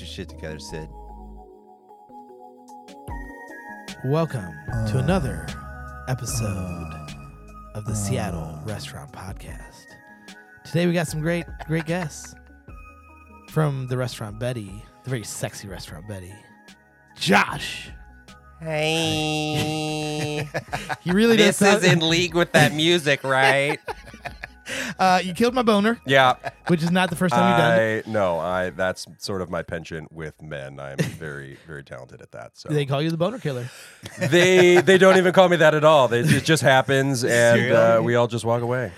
your shit together, Sid. Welcome to another episode of the Seattle Restaurant Podcast. Today we got some great guests from the restaurant Betty, the very sexy restaurant Betty. Josh. Hey. He really does. This is in league with that music, right? You killed my boner. Yeah. Which is not the first time you've done it. No, that's sort of my penchant with men. I'm very, very talented at that. So. They call you the boner killer. They don't even call me that at all. It just happens, and we all just walk away.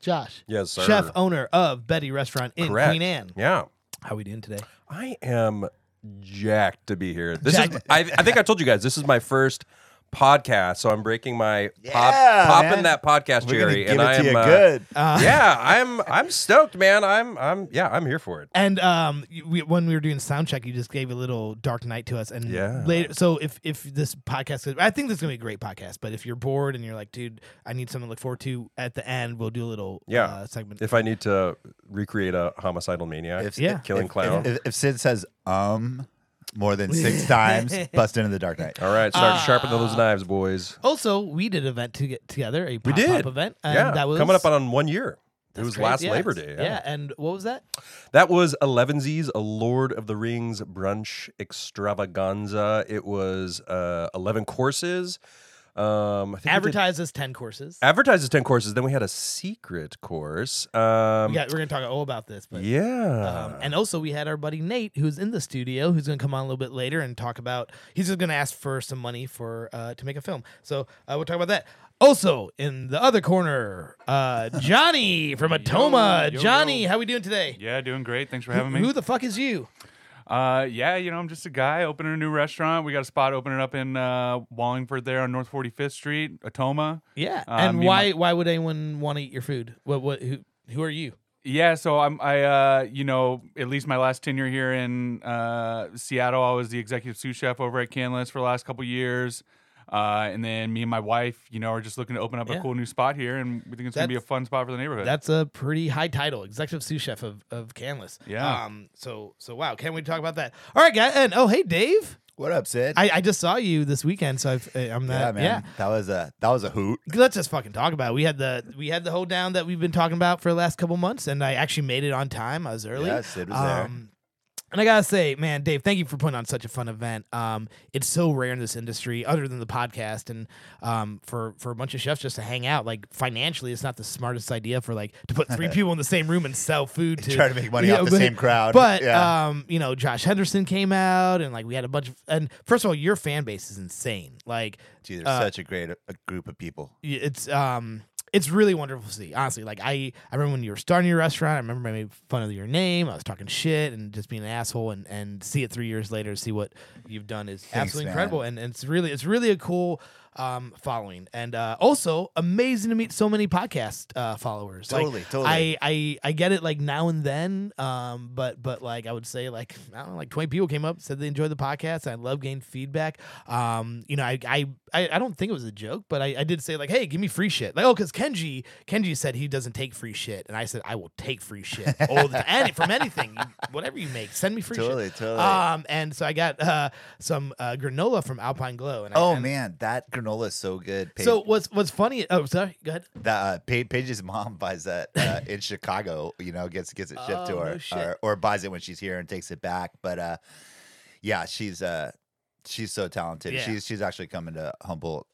Josh. Yes, sir. Chef, owner of Betty Restaurant in Queen Anne. Yeah. How are we doing today? I am jacked to be here. I think I told you guys, this is my first podcast, so I'm breaking my popping that podcast cherry, and I'm good. I'm stoked, man. I'm here for it. And when we were doing sound check, you just gave a little Dark Knight to us, and later. So if this podcast, I think this is gonna be a great podcast. But if you're bored and you're like, dude, I need something to look forward to, at the end we'll do a little segment. If I need to recreate a homicidal maniac, killing clown. If Sid says more than 6 times, bust into the Dark Knight. All right, start sharpening those knives, boys. Also, we did an event together, a pop-up event. And that was coming up on 1 year. It was last Labor Day. Yeah, and what was that? That was Eleven-zies, a Lord of the Rings brunch extravaganza. It was 11 courses. Advertises 10 courses. Then we had a secret course. We're going to talk all about this. But, and also we had our buddy Nate, who's in the studio, who's going to come on a little bit later and talk about, he's just going to ask for some money to make a film. So we'll talk about that. Also, in the other corner, Johnny from Atoma. Johnny, how we doing today? Yeah, doing great. Thanks for having me. Who the fuck is you? I'm just a guy opening a new restaurant. We got a spot opening up in Wallingford there on North 45th Street, Atoma. Yeah, and why would anyone want to eat your food? Who are you? Yeah, so I at least my last tenure here in Seattle, I was the executive sous chef over at Canlis for the last couple years. And then me and my wife, are just looking to open up a cool new spot here, and we think it's going to be a fun spot for the neighborhood. That's a pretty high title, executive sous chef of Canlis. Yeah. So wow, can't wait to talk about that. All right, guys. And hey, Dave. What up, Sid? I just saw you this weekend, so I'm that. Yeah, man. Yeah. That was a hoot. Let's just fucking talk about it. We had the whole down that we've been talking about for the last couple months, and I actually made it on time. I was early. Yeah, Sid was there. And I gotta say, man, Dave, thank you for putting on such a fun event. It's so rare in this industry, other than the podcast, and for a bunch of chefs just to hang out. Like financially, it's not the smartest idea for to put 3 people in the same room and sell food to try to make money off the same crowd. But Josh Henderson came out, and we had a bunch of. And first of all, your fan base is insane. Gee, there's such a great group of people. It's really wonderful to see, honestly. I remember when you were starting your restaurant. I remember I made fun of your name. I was talking shit and just being an asshole, and see it 3 years later, see what you've done is absolutely incredible. And it's really a cool following. And also amazing to meet so many podcast followers. Totally. I get it now and then, but I would say I don't know, 20 people came up, said they enjoyed the podcast. And I love getting feedback. I don't think it was a joke, but I did say hey, give me free shit. Because Kenji said he doesn't take free shit, and I said I will take free shit all the time, and from anything, whatever you make, send me free shit. Totally. And so I got some granola from Alpine Glow. Man, that granola is so good. Paige. So what's funny? Oh, sorry, go ahead. Paige's mom buys that in Chicago. Gets it shipped to her, or buys it when she's here and takes it back. But she's so talented. Yeah. She's actually coming to Humboldt,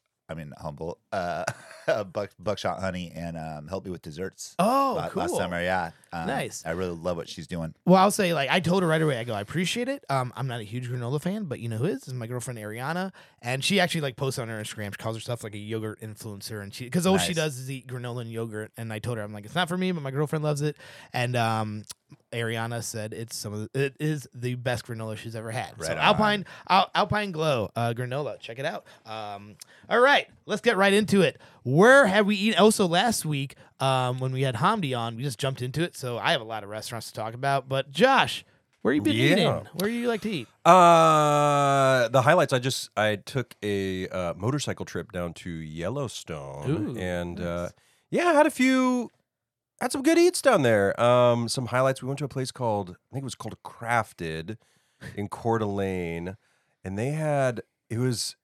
Buckshot Honey, and help me with desserts. Oh, cool. Last summer, yeah. Nice. I really love what she's doing. Well, I'll say, I told her right away, I go, I appreciate it. I'm not a huge granola fan, but you know who is? This is my girlfriend, Ariana, and she actually, posts on her Instagram. She calls herself, a yogurt influencer, and because all she does is eat granola and yogurt, and I told her, I'm it's not for me, but my girlfriend loves it, and Ariana said it is the best granola she's ever had. Right, so Alpine Glow granola, check it out. All right, let's get right into it. Where have we eaten? Also, last week when we had Hamdi on, we just jumped into it. So I have a lot of restaurants to talk about. But Josh, where have you been eating? Where do you like to eat? The highlights. I took a motorcycle trip down to Yellowstone, and I had a few had some good eats down there. Some highlights. We went to a place called, I think it was called Crafted in Coeur d'Alene. And they had, it was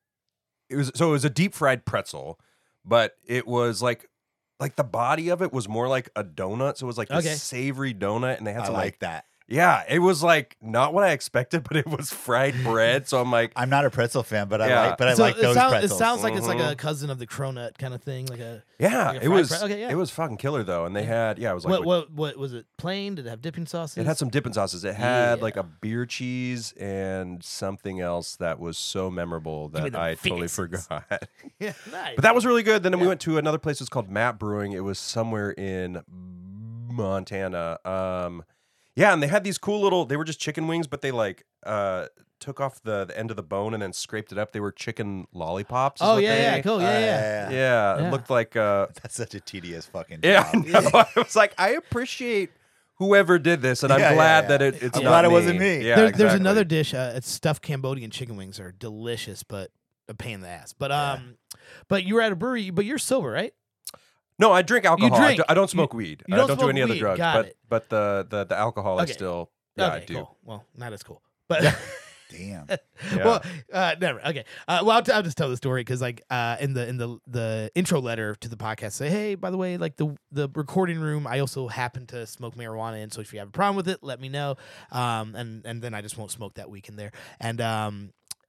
a deep fried pretzel, but it was like the body of it was more like a donut. So it was like a savory donut. And they had some like that. Yeah, it was like not what I expected, but it was fried bread. So I'm like, I'm not a pretzel fan, but I like those pretzels. It sounds like it's like a cousin of the cronut kind of thing, like a it was fucking killer though. And they had it was like what was it? Plain? Did it have dipping sauces? It had some dipping sauces. It had like a beer cheese and something else that was so memorable that I totally forgot. Yeah, nice. But that was really good. Then we went to another place that's called Map Brewing. It was somewhere in Montana. Yeah, and they had these cool little, they were just chicken wings, but they took off the end of the bone and then scraped it up. They were chicken lollipops. Oh, yeah, cool. Yeah. It looked like... That's such a tedious fucking job. Yeah, I was like, I appreciate whoever did this, and I'm glad that it's not me. I'm glad it wasn't me. Yeah, exactly. There's another dish. It's stuffed Cambodian chicken wings are delicious, but a pain in the ass. But but you were at a brewery, but you're sober, right? No, I drink alcohol. I don't smoke weed. I don't do any other drugs. But the alcohol is still I do. Cool. Well, not as cool. But damn. Yeah. Well, never. Okay. Well, I'll just tell the story because in the intro letter to the podcast, say, hey, by the way, like the recording room, I also happen to smoke marijuana in. So if you have a problem with it, let me know. And then I just won't smoke that week in there.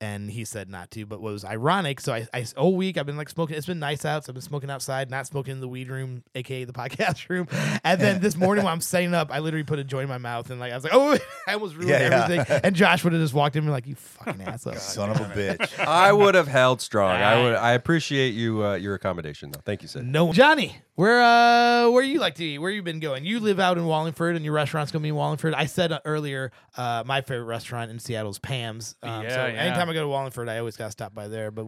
And he said not to, but what was ironic, so I all week I've been like smoking. It's been nice out, so I've been smoking outside, not smoking in the weed room, a.k.a. the podcast room. And then this morning while I'm setting up, I literally put a joint in my mouth, and I was like, oh, I almost ruined everything. Yeah. And Josh would have just walked in and been like, you fucking asshole. Son of a bitch. I would have held strong. I appreciate you your accommodation, though. Thank you, Sid. No, Johnny, where you like to eat? Where you been going? You live out in Wallingford, and your restaurant's going to be in Wallingford. I said earlier my favorite restaurant in Seattle is Pam's. Anytime I go to Wallingford, I always got to stop by there. But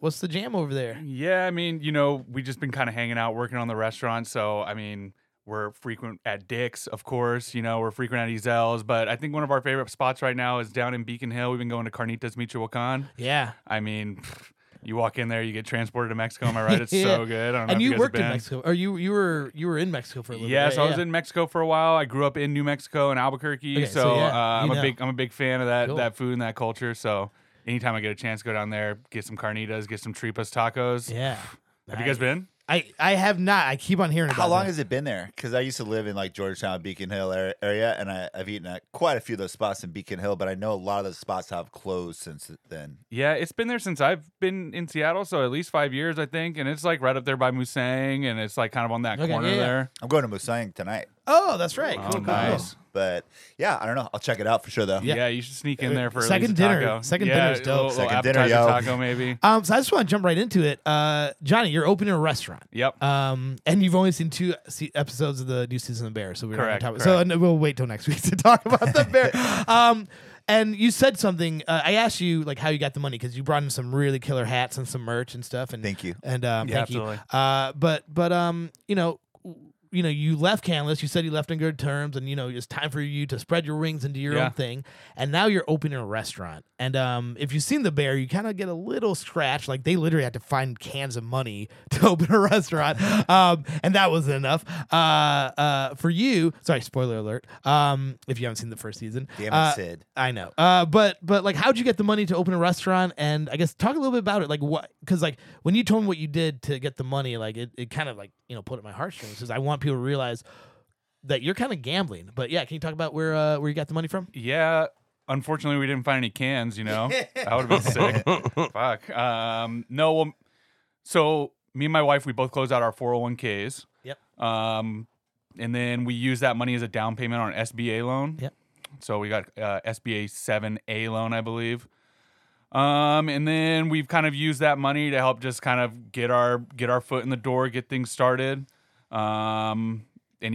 what's the jam over there? Yeah, I mean, we've just been kind of hanging out, working on the restaurant. So, I mean, we're frequent at Dick's, of course. We're frequent at Ezel's. But I think one of our favorite spots right now is down in Beacon Hill. We've been going to Carnitas Michoacan. Yeah. I mean... You walk in there, you get transported to Mexico. Am I right? It's so good. I don't know if you guys worked have been. In Mexico, or you were in Mexico for a little bit. Yes, so I was in Mexico for a while. I grew up in New Mexico in Albuquerque, I'm a big fan of that food and that culture. So anytime I get a chance to go down there, get some carnitas, get some tripas tacos. Yeah, have you guys been? I have not. I keep on hearing about it. How long has it been there? Because I used to live in Georgetown, Beacon Hill area, and I've eaten at quite a few of those spots in Beacon Hill, but I know a lot of those spots have closed since then. Yeah, it's been there since I've been in Seattle, so at least 5 years, I think, and it's right up there by Musang, and it's kind of on that corner there. I'm going to Musang tonight. Oh, that's right. Cool, nice. But yeah, I don't know. I'll check it out for sure, though. Yeah, you should sneak in there for second dinner. Taco. Second dinner's dope. Second dinner, taco maybe. So I just want to jump right into it. Johnny, you're opening a restaurant. Yep. And you've only seen 2 episodes of the new season of The Bear, so we're not going to talk about. So we'll wait till next week to talk about The Bear. And you said something. I asked you how you got the money because you brought in some really killer hats and some merch and stuff. And thank you. And thank you. You left Canlis. You said you left on good terms, and it's time for you to spread your wings and do your own thing. And now you're opening a restaurant. And if you've seen The Bear, you kind of get a little scratch. Like they literally had to find cans of money to open a restaurant, and that wasn't enough for you. Sorry, spoiler alert. If you haven't seen the first season, damn it, Sid. I know. But how'd you get the money to open a restaurant? And I guess talk a little bit about it. What? Because when you told me what you did to get the money, it kind of put at my heartstrings because I want people to realize that you're kind of gambling. But yeah, can you talk about where you got the money from? Yeah, unfortunately we didn't find any cans, that would have been sick. Fuck. No, well, so me and my wife, we both closed out our 401ks. Yep. And then we used that money as a down payment on an SBA loan. Yep. So we got SBA 7A loan, I believe. And then we've kind of used that money to help just kind of get our foot in the door, get things started. And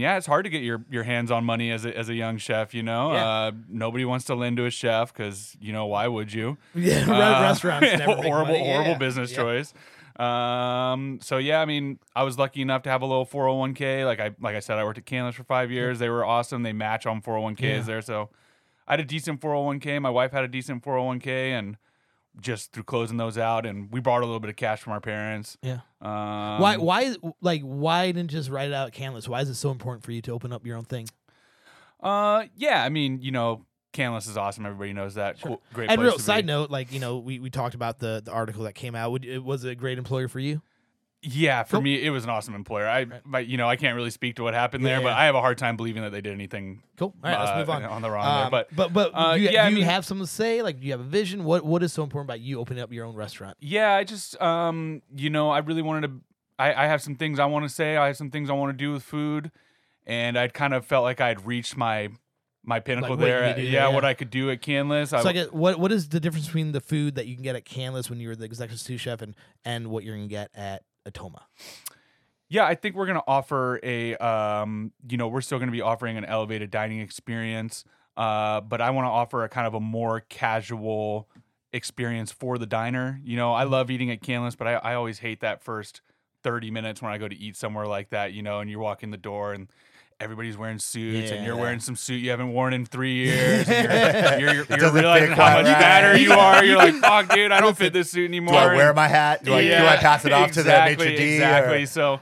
yeah, it's hard to get your hands on money as a young chef, nobody wants to lend to a chef cause why would you? Yeah. Restaurants. Never horrible business choice. So yeah, I mean, I was lucky enough to have a little 401k. Like I said, I worked at Canlis for 5 years. They were awesome. They match on 401ks there. So I had a decent 401k. My wife had a decent 401k and just through closing those out, and we borrowed a little bit of cash from our parents. Yeah. Why didn't you just write it out at Canlis? Why is it so important for you to open up your own thing? Yeah, I mean, you know, Canlis is awesome. Everybody knows that. Sure. Cool, great place. And real side note, like, you know, we talked about the article that came out. It was a great employer for you. Yeah, for me, it was an awesome employer. I can't really speak to what happened there, but I have a hard time believing that they did anything. Cool. All right, let's move on the wrong there. Do you have something to say? Like, do you have a vision? What is so important about you opening up your own restaurant? Yeah, I just, I really wanted to. I have some things I want to say. I have some things I want to do with food, and I kind of felt like I had reached my pinnacle there. What I could do at Canlis. So what is the difference between the food that you can get at Canlis when you were the executive sous chef and what you're gonna get at Atoma? Yeah, I think we're going to offer we're still going to be offering an elevated dining experience, but I want to offer a kind of a more casual experience for the diner. You know, I love eating at Canlis, but I always hate that first 30 minutes when I go to eat somewhere like that, you know, and you walk in the door and everybody's wearing suits, and you're wearing some suit you haven't worn in 3 years. And you're realizing how much fatter you are. You're like, fuck, dude, I don't fit this suit anymore. Do I wear my hat? Do I pass it off to the maitre d'? Exactly. Or? So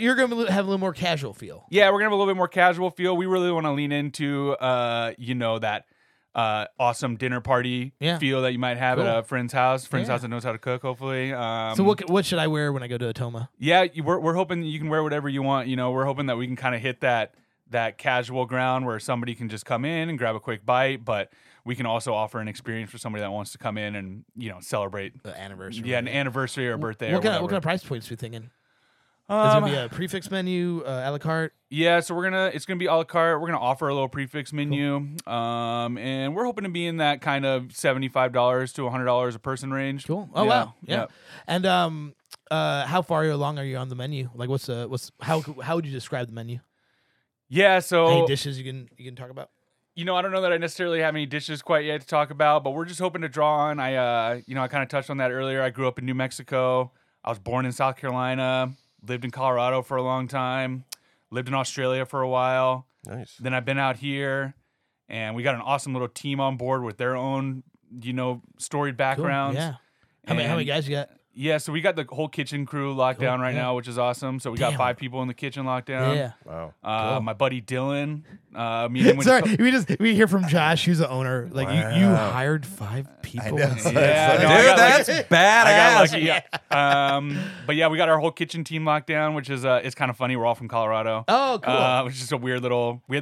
you're going to have a little more casual feel. Yeah, we're going to have a little bit more casual feel. We really want to lean into, that awesome dinner party feel that you might have at a friend's house. Friend's house that knows how to cook, hopefully. So what should I wear when I go to Atoma? Yeah, we're hoping you can wear whatever you want. You know, we're hoping that we can kind of hit that casual ground where somebody can just come in and grab a quick bite, but we can also offer an experience for somebody that wants to come in and, you know, celebrate the anniversary. Yeah, an anniversary or a birthday. What kind of price points are you thinking? Is it going to be a prefix menu, a la carte? Yeah, so it's going to be a la carte. We're going to offer a little prefix menu. Cool. And we're hoping to be in that kind of $75 to $100 a person range. Cool. Oh, yeah. Wow. Yeah. Yep. And how far along are you on the menu? Like, how would you describe the menu? Yeah, so any dishes you can talk about? You know, I don't know that I necessarily have any dishes quite yet to talk about, but we're just hoping to draw on. I kind of touched on that earlier. I grew up in New Mexico. I was born in South Carolina. Lived in Colorado for a long time. Lived in Australia for a while. Nice. Then I've been out here, and we got an awesome little team on board with their own, storied backgrounds. Cool. Yeah. How many guys you got? Yeah, so we got the whole kitchen crew locked down right now, which is awesome. So we got 5 people in the kitchen locked down. Yeah. Wow. Cool. My buddy Dylan. We hear from Josh, who's the owner. Like, you hired 5 people. I know. Yeah, that's badass. I got lucky. But yeah, we got our whole kitchen team locked down, which is it's kind of funny. We're all from Colorado. Oh, cool. Which is we had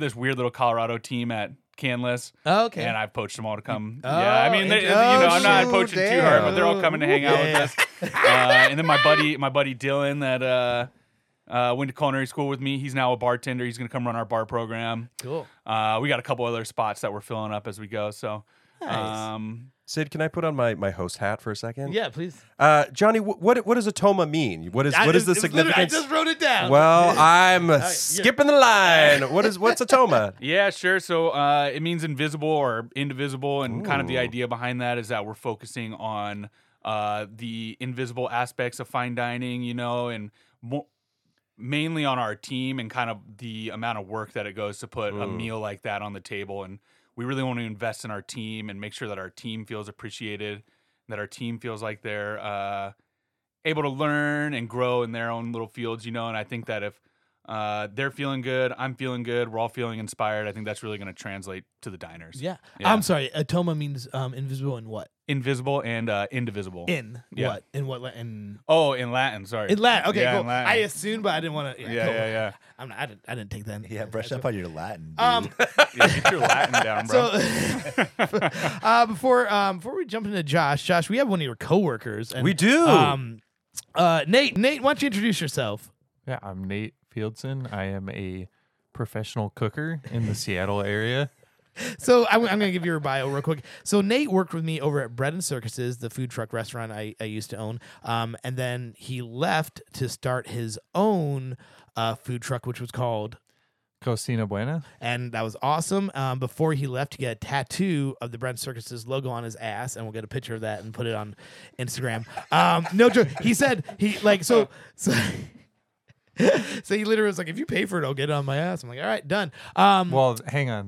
this weird little Colorado team at Canlis. Oh, okay. And I've poached them all to come. Oh, yeah, I mean, I'm not poaching too hard, but they're all coming to hang out with us. And then my buddy Dylan that went to culinary school with me. He's now a bartender. He's going to come run our bar program. Cool. We got a couple other spots that we're filling up as we go. So, nice. Sid, can I put on my host hat for a second? Yeah, please. Johnny, what does Atoma mean? What is the significance? I just wrote it down. Well, I'm skipping the line. What's Atoma? Yeah, sure. So it means invisible or indivisible, and kind of the idea behind that is that we're focusing on the invisible aspects of fine dining, and mainly on our team and kind of the amount of work that it goes to put a meal like that on the table. And we really want to invest in our team and make sure that our team feels appreciated, that our team feels like they're able to learn and grow in their own little fields, and I think that if they're feeling good, I'm feeling good, we're all feeling inspired, I think that's really going to translate to the diners. Yeah. I'm sorry, Atoma means invisible and what? Invisible and indivisible. What? In what Latin? Oh, in Latin. Sorry. In Latin. Okay, cool. I assumed, but I didn't want to. Yeah. I didn't take that. Yeah, brush up on your Latin. Get your Latin down, bro. So, before we jump into Josh, we have one of your coworkers. And, we do. Nate, why don't you introduce yourself? Yeah, I'm Nate Fieldson. I am a professional cooker in the Seattle area. So I'm going to give you a bio real quick. So Nate worked with me over at Bread and Circuses, the food truck restaurant I used to own. And then he left to start his own food truck, which was called Cocina Buena. And that was awesome. Before he left, he got a tattoo of the Bread and Circuses logo on his ass, and we'll get a picture of that and put it on Instagram. No joke. He said he like so So he literally was like, if you pay for it, I'll get it on my ass. I'm like, all right, done. Well, hang on.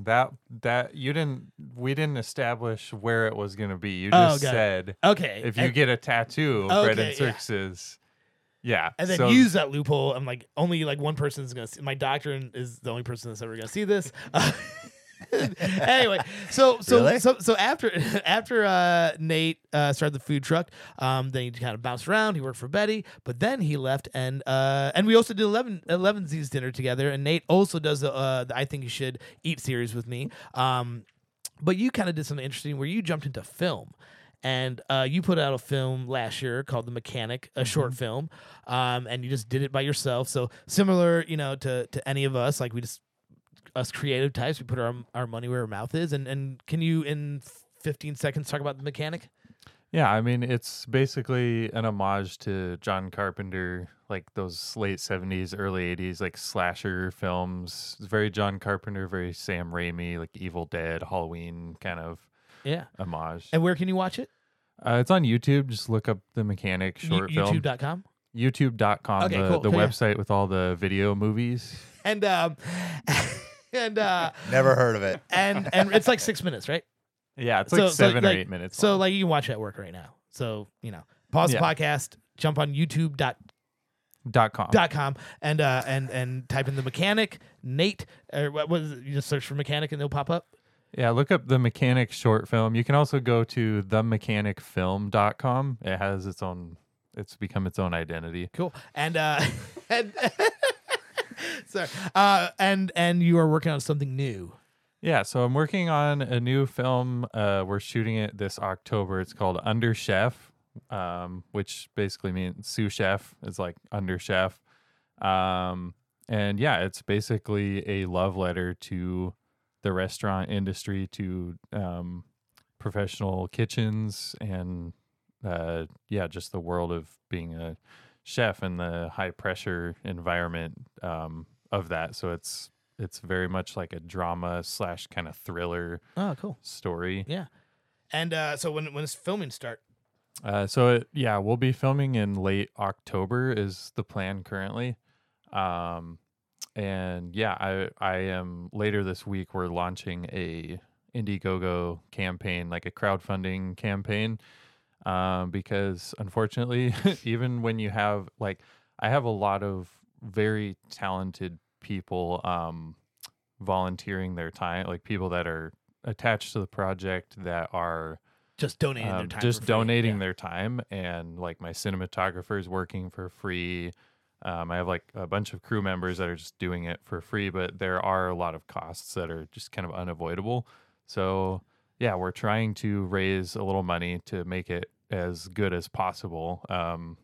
We didn't establish where it was going to be. You just said, okay, if you get a tattoo of Bread and Circuses. Yeah. And then use that loophole. I'm like, only like one person is going to see. My doctor is the only person that's ever going to see this. Anyway, so after Nate started the food truck, then he kind of bounced around. He worked for Betty, but then he left, and we also did Eleven-zies dinner together. And Nate also does the I Think You Should Eat series with me. But you kind of did something interesting where you jumped into film. And you put out a film last year called The Mechanic, a short film, and you just did it by yourself. So similar, to any of us, like us creative types, we put our money where our mouth is. And can you, in 15 seconds, talk about The Mechanic? Yeah, I mean, it's basically an homage to John Carpenter, like those late 70s, early 80s, like slasher films. It's very John Carpenter, very Sam Raimi, like Evil Dead, Halloween kind of. Yeah. Homage. And where can you watch it? It's on YouTube. Just look up The Mechanic short film. YouTube.com? YouTube.com. Okay, cool. The website with all the video movies. And never heard of it. And it's like 6 minutes, right? Yeah, it's like 7 or 8 minutes. So like you can watch it at work right now. So, pause the podcast, jump on YouTube.com and type in The Mechanic, Nate, or what was it? You just search for Mechanic and they'll pop up. Yeah, look up The Mechanic short film. You can also go to themechanicfilm.com. It has it's become its own identity. Cool. And sorry. And you are working on something new. Yeah, so I'm working on a new film. We're shooting it this October. It's called Under Chef, which basically means sous chef. It's like Under Chef. And yeah, it's basically a love letter to the restaurant industry, to professional kitchens, and just the world of being a chef and the high pressure environment of that. So it's very much like a drama / kind of thriller. Oh, cool. Story. Yeah. And so when does filming start? We'll be filming in late October is the plan currently. And yeah, I am later this week. We're launching a Indiegogo campaign, like a crowdfunding campaign, because unfortunately, even when you have I have a lot of very talented people volunteering their time, like people that are attached to the project that are just donating their time, their time, and like my cinematographer is working for free. I have like a bunch of crew members that are just doing it for free, but there are a lot of costs that are just kind of unavoidable. So yeah, we're trying to raise a little money to make it as good as possible. So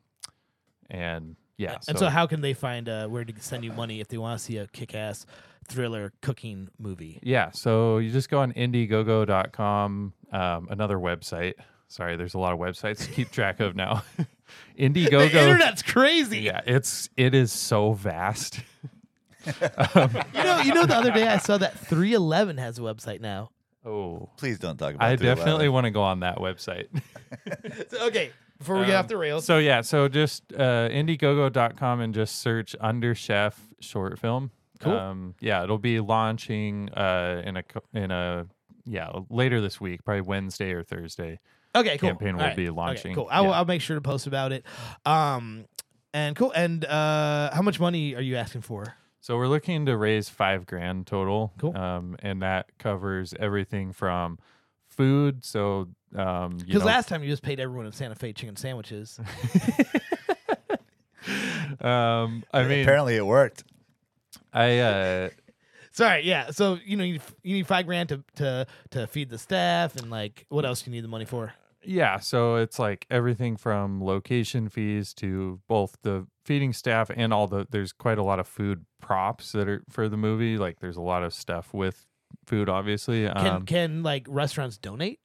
how can they find where to send you money if they want to see a kick-ass thriller cooking movie? Yeah, so you just go on Indiegogo.com, another website. Sorry, there's a lot of websites to keep track of now. Indiegogo. The internet's crazy. Yeah, it is so vast. The other day I saw that 311 has a website now. Oh, please don't talk about it. I definitely want to go on that website. Okay, before we get off the rails. So yeah, just Indiegogo.com and just search Under Chef short film. Cool. It'll be launching later this week, probably Wednesday or Thursday. Okay, cool. Campaign will be launching. Okay, cool. I'll make sure to post about it. And cool. And how much money are you asking for? So we're looking to raise $5,000 total. Cool. And that covers everything from food. So because last time you just paid everyone in Santa Fe chicken sandwiches. Apparently it worked. Sorry, yeah. So you need $5,000 to feed the staff, and like what else do you need the money for? Yeah, so it's like everything from location fees to both the feeding staff and there's quite a lot of food props that are for the movie. Like there's a lot of stuff with food, obviously. Can restaurants donate?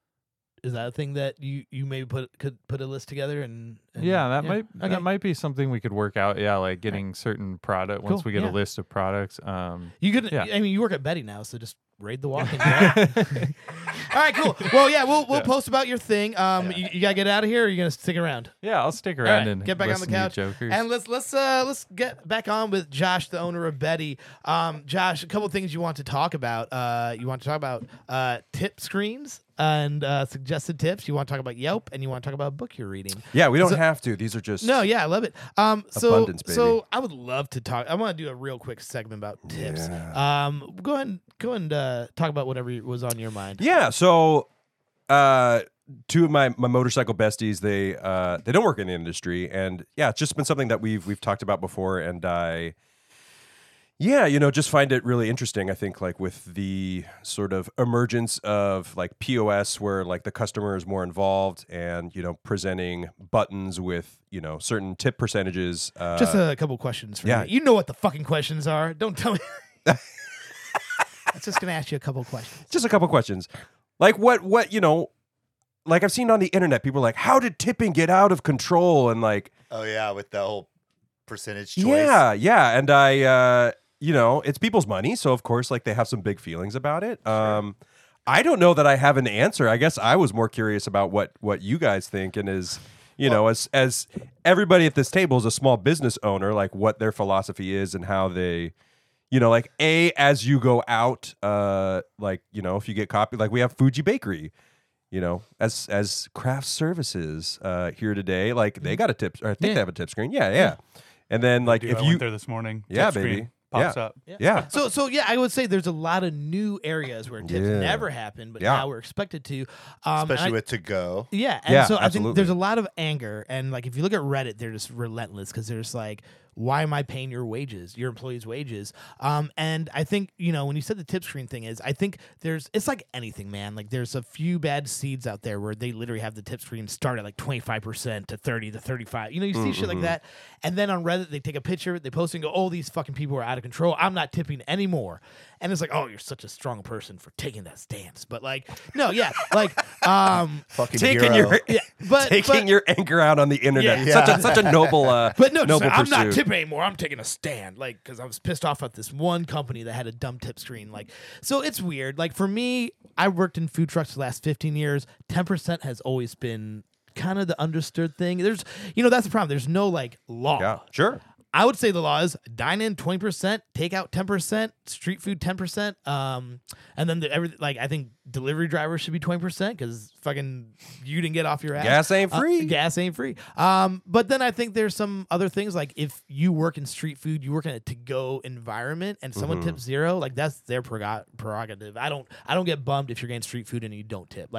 Is that a thing that you maybe could put a list together and yeah, that might be something we could work out. Yeah, like getting certain product once we get a list of products. You could. Yeah. I mean, you work at Betty now, so just raid the walk-in. All right, cool. Well, yeah, we'll post about your thing. You gotta get out of here, or are you gonna stick around? Yeah, I'll stick around and get back on the couch. And let's get back on with Josh, the owner of Betty. Josh, a couple things you want to talk about. You want to talk about tip screens and suggested tips. You want to talk about Yelp, and you want to talk about a book you're reading. Yeah, we don't have to. These are just I love it. Abundance, baby. So I would love to talk. I want to do a real quick segment about tips. Yeah. Go ahead and talk about whatever was on your mind. Yeah. So, two of my motorcycle besties, they don't work in the industry, and yeah, it's just been something that we've talked about before, and I. Yeah, just find it really interesting. I think with the sort of emergence of POS, where the customer is more involved, and presenting buttons with certain tip percentages. Just a couple questions for me. You know what the fucking questions are? Don't tell me. I was just gonna ask you a couple questions. Just a couple questions, what I've seen on the internet, people how did tipping get out of control, and oh yeah, with the whole percentage choice. Yeah, and I it's people's money, so of course they have some big feelings about it. Sure. I don't know that I have an answer. I guess I was more curious about what you guys think, and is as everybody at this table is a small business owner, what their philosophy is and how they as you go out if you get copied, we have Fuji Bakery, as craft services here today, they got a tip, or I think they have a tip screen. Yeah. And then if you went there this morning, pops up. Yeah. So I would say there's a lot of new areas where tips never happen, but now we're expected to, especially with to go. Yeah, and so absolutely. I think there's a lot of anger, and if you look at Reddit, they're just relentless because there's why am I paying your wages, your employees' wages? And I think when you said the tip screen thing I think it's like anything, man. There's a few bad seeds out there where they literally have the tip screen start at 25% to 30 to 35. You see shit like that, and then on Reddit they take a picture, they post and go, "Oh, these fucking people are out of control. I'm not tipping anymore." And it's "Oh, you're such a strong person for taking that stance." But fucking taking hero. Taking your anger out on the internet. Yeah. Such a noble noble pursuit. I'm not tipping anymore. I'm taking a stand, because I was pissed off at this one company that had a dumb tip screen. So it's weird. For me, I worked in food trucks the last 15 years. 10% has always been kind of the understood thing. There's, that's the problem. There's no law. Yeah, sure. I would say the law is dine in 20%, take out 10%, street food 10%, and then I think delivery drivers should be 20% because fucking you didn't get off your ass. Gas ain't free. But then I think there's some other things if you work in street food, you work in a to-go environment, and someone tips zero, that's their prerogative. I don't get bummed if you're getting street food and you don't tip.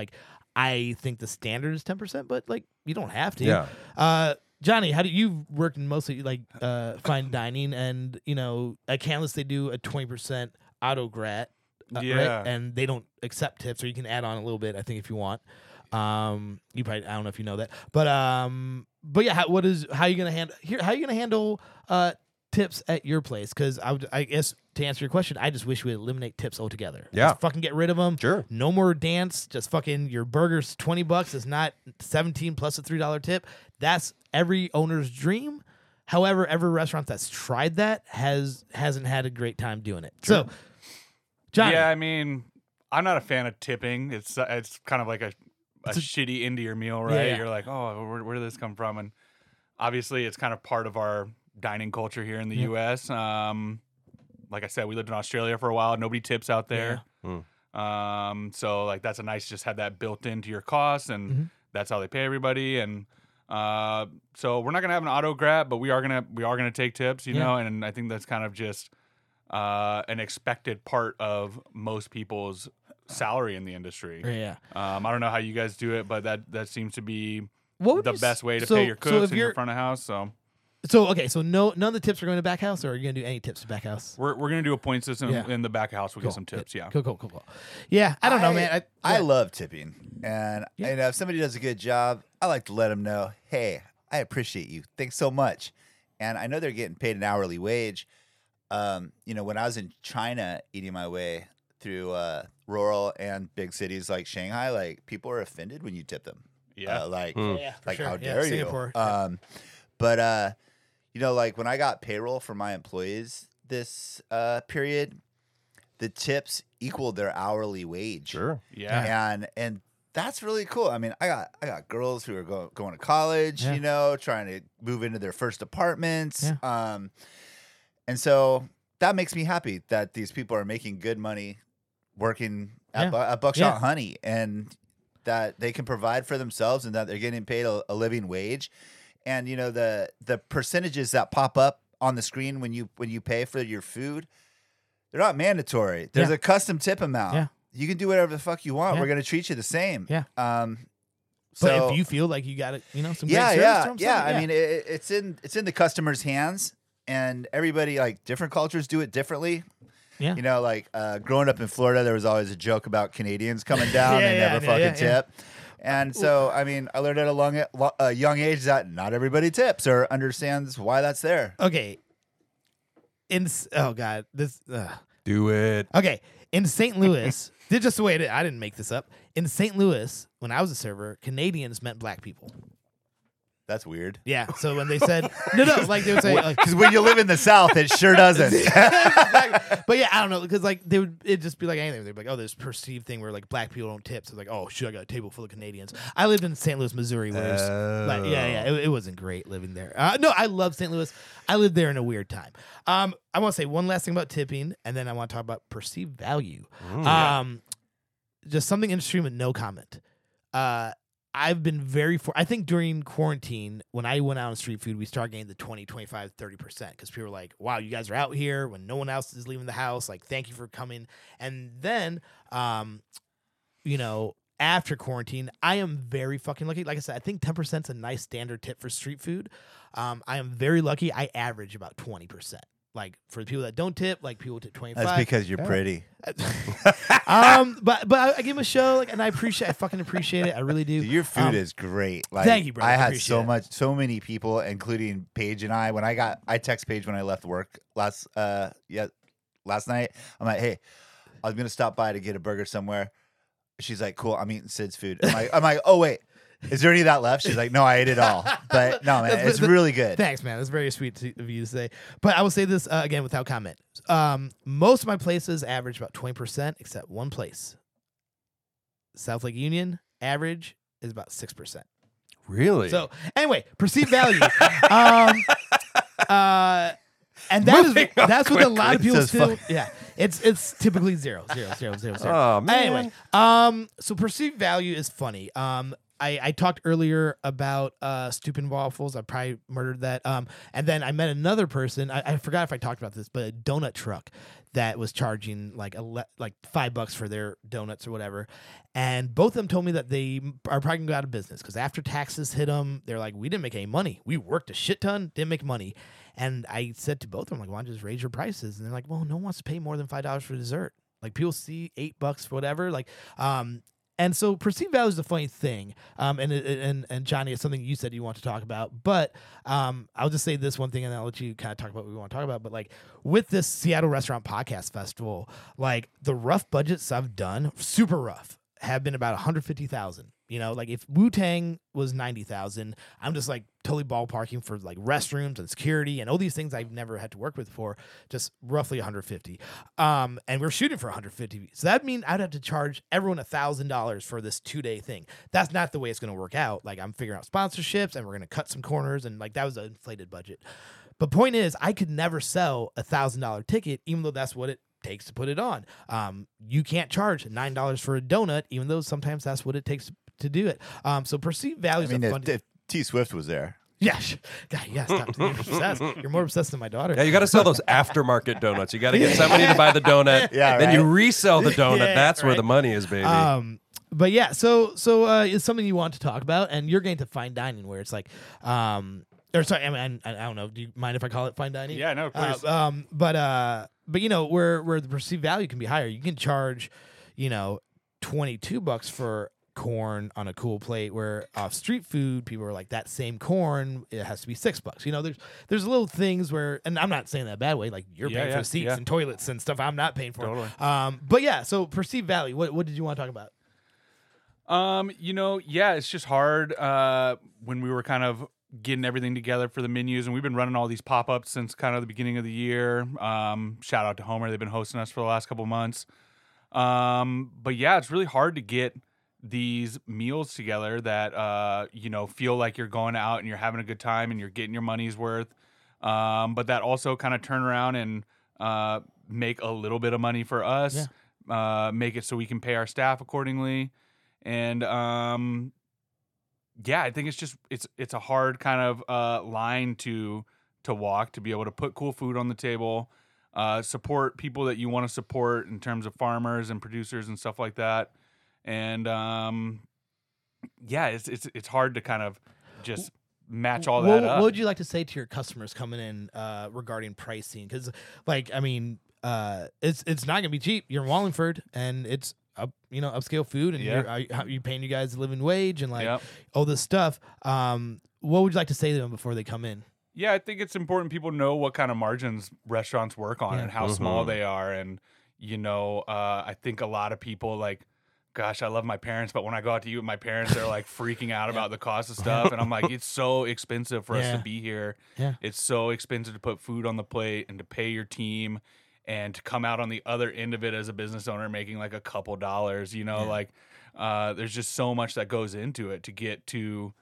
I think the standard is 10%, but you don't have to. Yeah. Johnny, how do you work in mostly fine dining, and at Canlis they do a 20% auto-grat, right? And they don't accept tips, or you can add on a little bit, I think, if you want. You probably I don't know if you know that, but yeah, how are you gonna handle tips at your place? Because I guess to answer your question, I just wish we would eliminate tips altogether. Yeah, just fucking get rid of them. Sure, no more dance. Just fucking your burger's $20. It's not $17 plus a $3 tip. That's every owner's dream. However, every restaurant that's tried that hasn't had a great time doing it. True. So, Johnny. Yeah, I mean, I'm not a fan of tipping. It's kind of like a shitty end of your meal, right? Yeah. You're where did this come from? And obviously, it's kind of part of our dining culture here in the U.S. Like I said, we lived in Australia for a while. Nobody tips out there. Yeah. So that's a nice, just have that built into your costs, and that's how they pay everybody. And so we're not gonna have an auto grab, but we are gonna take tips, know, and I think that's kind of just an expected part of most people's salary in the industry. Yeah. I don't know how you guys do it, but that seems to be the best way to pay your cooks in your front of house. So none of the tips are going to back house, or are you going to do any tips to back house? We're going to do a point system in the back house. We'll get some tips. Yeah. Cool. Yeah. I don't know, man. I love tipping, and if somebody does a good job, I like to let them know, hey, I appreciate you. Thanks so much. And I know they're getting paid an hourly wage. When I was in China eating my way through rural and big cities like Shanghai, like people are offended when you tip them. Yeah. How dare you? Singapore. You know, like when I got payroll for my employees this period, the tips equaled their hourly wage. Sure. Yeah. And that's really cool. I mean, I got girls who are going to college, yeah. you know, trying to move into their first apartments. Yeah. And so that makes me happy that these people are making good money working at, yeah. at Buckshot yeah. Honey, and that they can provide for themselves and that they're getting paid a living wage. And, you know, the percentages that pop up on the screen when you pay for your food, they're not mandatory. There's yeah. a custom tip amount. Yeah. You can do whatever the fuck you want. Yeah. We're going to treat you the same. Yeah. So but if you feel like you got it, you know, some yeah, good service from yeah. something, yeah. I mean, it's in the customer's hands, and everybody, like, different cultures do it differently. Yeah. You know, like growing up in Florida, there was always a joke about Canadians coming down yeah, and yeah, never yeah, fucking yeah, yeah. tip. And so, I mean, I learned at a young age that not everybody tips or understands why that's there. Okay. In St. Louis, just the way it is, I didn't make this up. In St. Louis, when I was a server, Canadians meant black people. That's weird. Yeah. So when they said no, like they would say, because when you live in the South, it sure doesn't. But yeah, I don't know, because like it'd just be like anything. They'd be like, oh, there's perceived thing where like black people don't tip. So like, oh shit, I got a table full of Canadians. I lived in St. Louis, Missouri, where it wasn't great living there. No, I love St. Louis. I lived there in a weird time. I want to say one last thing about tipping, and then I want to talk about perceived value. Ooh, just something interesting, but no comment. I've been I think during quarantine, when I went out on street food, we started getting the 20, 25, 30%, because people were like, wow, you guys are out here when no one else is leaving the house. Like, thank you for coming. And then, you know, after quarantine, I am very fucking lucky. Like I said, I think 10% is a nice standard tip for street food. I am very lucky. I average about 20%. Like, for the people that don't tip, like, people tip 25. That's because you're pretty. But I give them a show, like, and I fucking appreciate it. I really do. Dude, your food is great. Like, thank you, bro. I had so many people, including Paige and I. I text Paige when I left work last night. I'm like, hey, I was gonna stop by to get a burger somewhere. She's like, cool. I'm eating Sid's food. I'm like, oh wait. Is there any of that left? She's like, no, I ate it all. But no, man, it's really good. Thanks, man. That's very sweet of you to say. But I will say this again without comment. Most of my places average about 20%, except one place. South Lake Union average is about 6%. Really? So anyway, perceived value. And that's what a lot of people still. Yeah, it's typically zero. Oh man. Anyway, so perceived value is funny. I talked earlier about Stupid Waffles. I probably murdered that. And then I met another person. I forgot if I talked about this, but a donut truck that was charging like $5 for their donuts or whatever. And both of them told me that they are probably going to go out of business because after taxes hit them, they're like, we didn't make any money. We worked a shit ton, didn't make money. And I said to both of them, like, why don't you just raise your prices? And they're like, well, no one wants to pay more than $5 for dessert. Like, people see $8 for whatever. Like, and so perceived value is a funny thing, and Johnny, it's something you said you want to talk about, but I'll just say this one thing, and I'll let you kind of talk about what we want to talk about. But like with this Seattle Restaurant Podcast Festival, like the rough budgets I've done, super rough, have been about $150,000. You know, like if Wu-Tang was $90,000, I'm just like totally ballparking for like restrooms and security and all these things I've never had to work with before, just roughly $150,000. And we're shooting for $150,000. So that means I'd have to charge everyone $1,000 for this 2-day thing. That's not the way it's going to work out. Like I'm figuring out sponsorships and we're going to cut some corners, and like that was an inflated budget. But point is, I could never sell $1,000 ticket, even though that's what it takes to put it on. You can't charge $9 for a donut, even though sometimes that's what it takes to do it. So perceived value is if T-Swift was there. Yes. God, yes. You're more obsessed than my daughter. Yeah, you got to sell those aftermarket donuts. You got to get somebody to buy the donut. Yeah, right. Then you resell the donut. Yeah, that's right. Where the money is, baby. But yeah, so it's something you want to talk about, and you're getting to fine dining where it's like, or sorry, I don't know. Do you mind if I call it fine dining? Yeah, no, please. But you know where the perceived value can be higher. You can charge, you know, $22 for corn on a cool plate, where off street food, people are like, that same corn, it has to be $6. You know, there's little things where, and I'm not saying that a bad way, like you're paying for seats and toilets and stuff I'm not paying for. Totally. But yeah, so perceived value, what did you want to talk about? It's just hard when we were kind of getting everything together for the menus, and we've been running all these pop-ups since kind of the beginning of the year. Shout out to Homer, they've been hosting us for the last couple of months. But yeah, it's really hard to get these meals together that feel like you're going out and you're having a good time and you're getting your money's worth, but that also kind of turn around and make a little bit of money for us, make it so we can pay our staff accordingly. And I think it's a hard kind of line to walk, to be able to put cool food on the table, support people that you want to support in terms of farmers and producers and stuff like that. And it's hard to kind of just match all that up. What would you like to say to your customers coming in regarding pricing? Because it's not gonna be cheap. You're in Wallingford, and it's upscale food, and you're paying you guys a living wage and all this stuff. What would you like to say to them before they come in? Yeah, I think it's important people know what kind of margins restaurants work on and how small they are. And, I think a lot of people gosh, I love my parents, but when I go out to eat with my parents, they're freaking out about the cost of stuff. And I'm like, it's so expensive for us to be here. Yeah. It's so expensive to put food on the plate and to pay your team and to come out on the other end of it as a business owner making a couple dollars. There's just so much that goes into it to get to...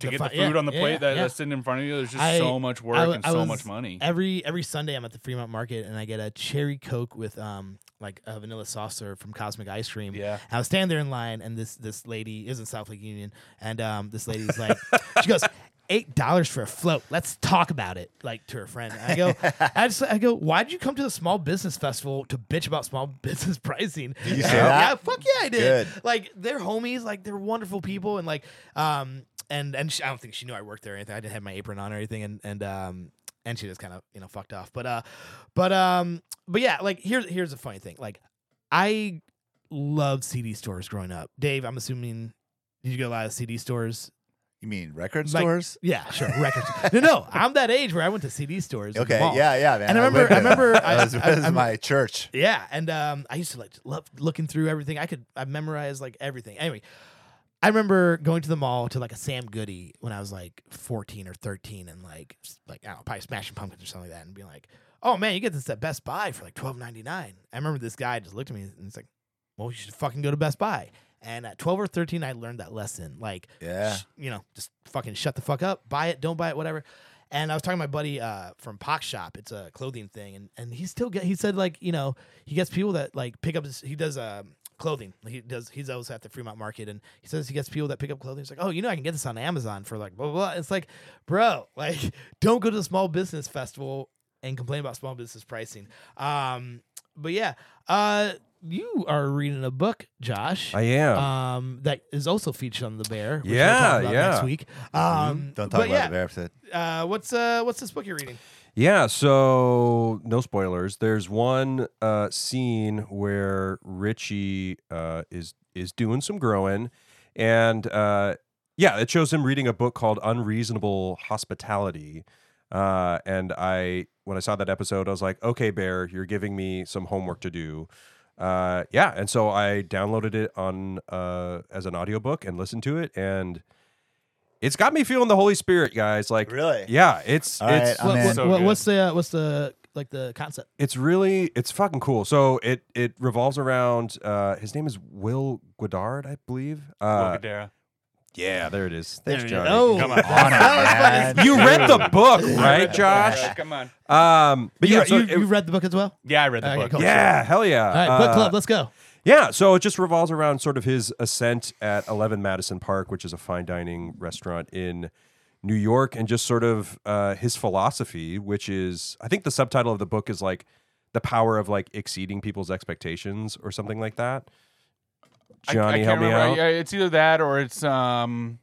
To get the food on the plate that's sitting in front of you, there's just so much work and so much money. Every Sunday, I'm at the Fremont Market, and I get a cherry Coke with a vanilla saucer from Cosmic Ice Cream. Yeah. And I was standing there in line, and this lady is in South Lake Union, and this lady's like, she goes, $8 for a float. Let's talk about it, to her friend. And I go, why'd you come to the small business festival to bitch about small business pricing? Did you say that? Yeah, fuck yeah, I did. Good. They're homies, they're wonderful people, and And she, I don't think she knew I worked there or anything. I didn't have my apron on or anything, and she just kind of fucked off. But here's the funny thing. I loved CD stores growing up. Dave, I'm assuming, did you go to a lot of CD stores? You mean record stores? Yeah, sure. Record stores. No, I'm that age where I went to CD stores. Okay, yeah, man. And I remember, that was my church. Yeah, and I used to love looking through everything. I memorized everything. Anyway. I remember going to the mall to a Sam Goody when I was 14 or 13 and probably Smashing Pumpkins or something like that, and being like, oh man, you get this at Best Buy for $12.99. I remember this guy just looked at me and he's like, well, you should fucking go to Best Buy. And at 12 or 13, I learned that lesson. Just fucking shut the fuck up, buy it, don't buy it, whatever. And I was talking to my buddy from Pock Shop. It's a clothing thing, and he said he gets people that pick up clothing. He's always at the Fremont Market, and he says he gets people that pick up clothing. He's like, oh, I can get this on Amazon for blah, blah, blah. It's bro, don't go to the small business festival and complain about small business pricing. You are reading a book, Josh. I am. That is also featured on The Bear. Which we'll talk about next week. Don't talk about The Bear. Sid. What's this book you're reading? Yeah, so no spoilers. There's one scene where Richie is doing some growing, and it shows him reading a book called Unreasonable Hospitality. And when I saw that episode, I was like, okay, Bear, you're giving me some homework to do. And so I downloaded it on as an audiobook and listened to it, and it's got me feeling the Holy Spirit, guys. Really? Yeah, it's right, what's the concept? It's fucking cool. So it revolves around his name is Will Goddard, I believe. Will Goddard. Yeah, there it is. Thanks, Johnny. Oh, come on. You read the book, right, Josh? Come on. But you read the book as well? Yeah, I read the book. Cool. Yeah, hell yeah. All right, book club, let's go. Yeah, so it just revolves around sort of his ascent at 11 Madison Park, which is a fine dining restaurant in New York, and just sort of his philosophy, which is, I think the subtitle of the book is the power of exceeding people's expectations or something like that. Johnny, I help me remember. Out. It's either that or it's the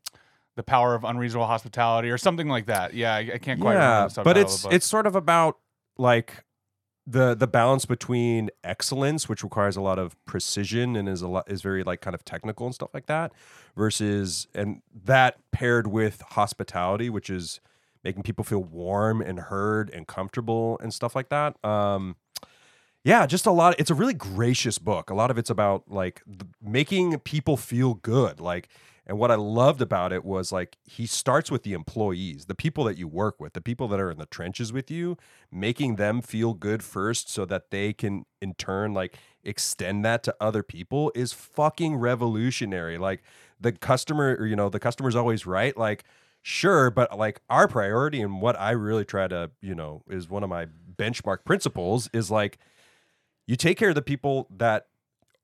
power of unreasonable hospitality or something like that. Yeah, I can't quite remember the subtitle of the book. It's sort of about the balance between excellence, which requires a lot of precision and is very like kind of technical and stuff like that, versus and that paired with hospitality, which is making people feel warm and heard and comfortable and stuff like that. Yeah, just a lot. It's a really gracious book. A lot of it's about like making people feel good. Like, and what I loved about it was like he starts with the employees, the people that you work with, the people that are in the trenches with you, making them feel good first so that they can in turn like extend that to other people is fucking revolutionary. Like the customer, or, you know, the customer's always right. Like, sure, but like our priority and what I really try to, you know, is one of my benchmark principles is like you take care of the people that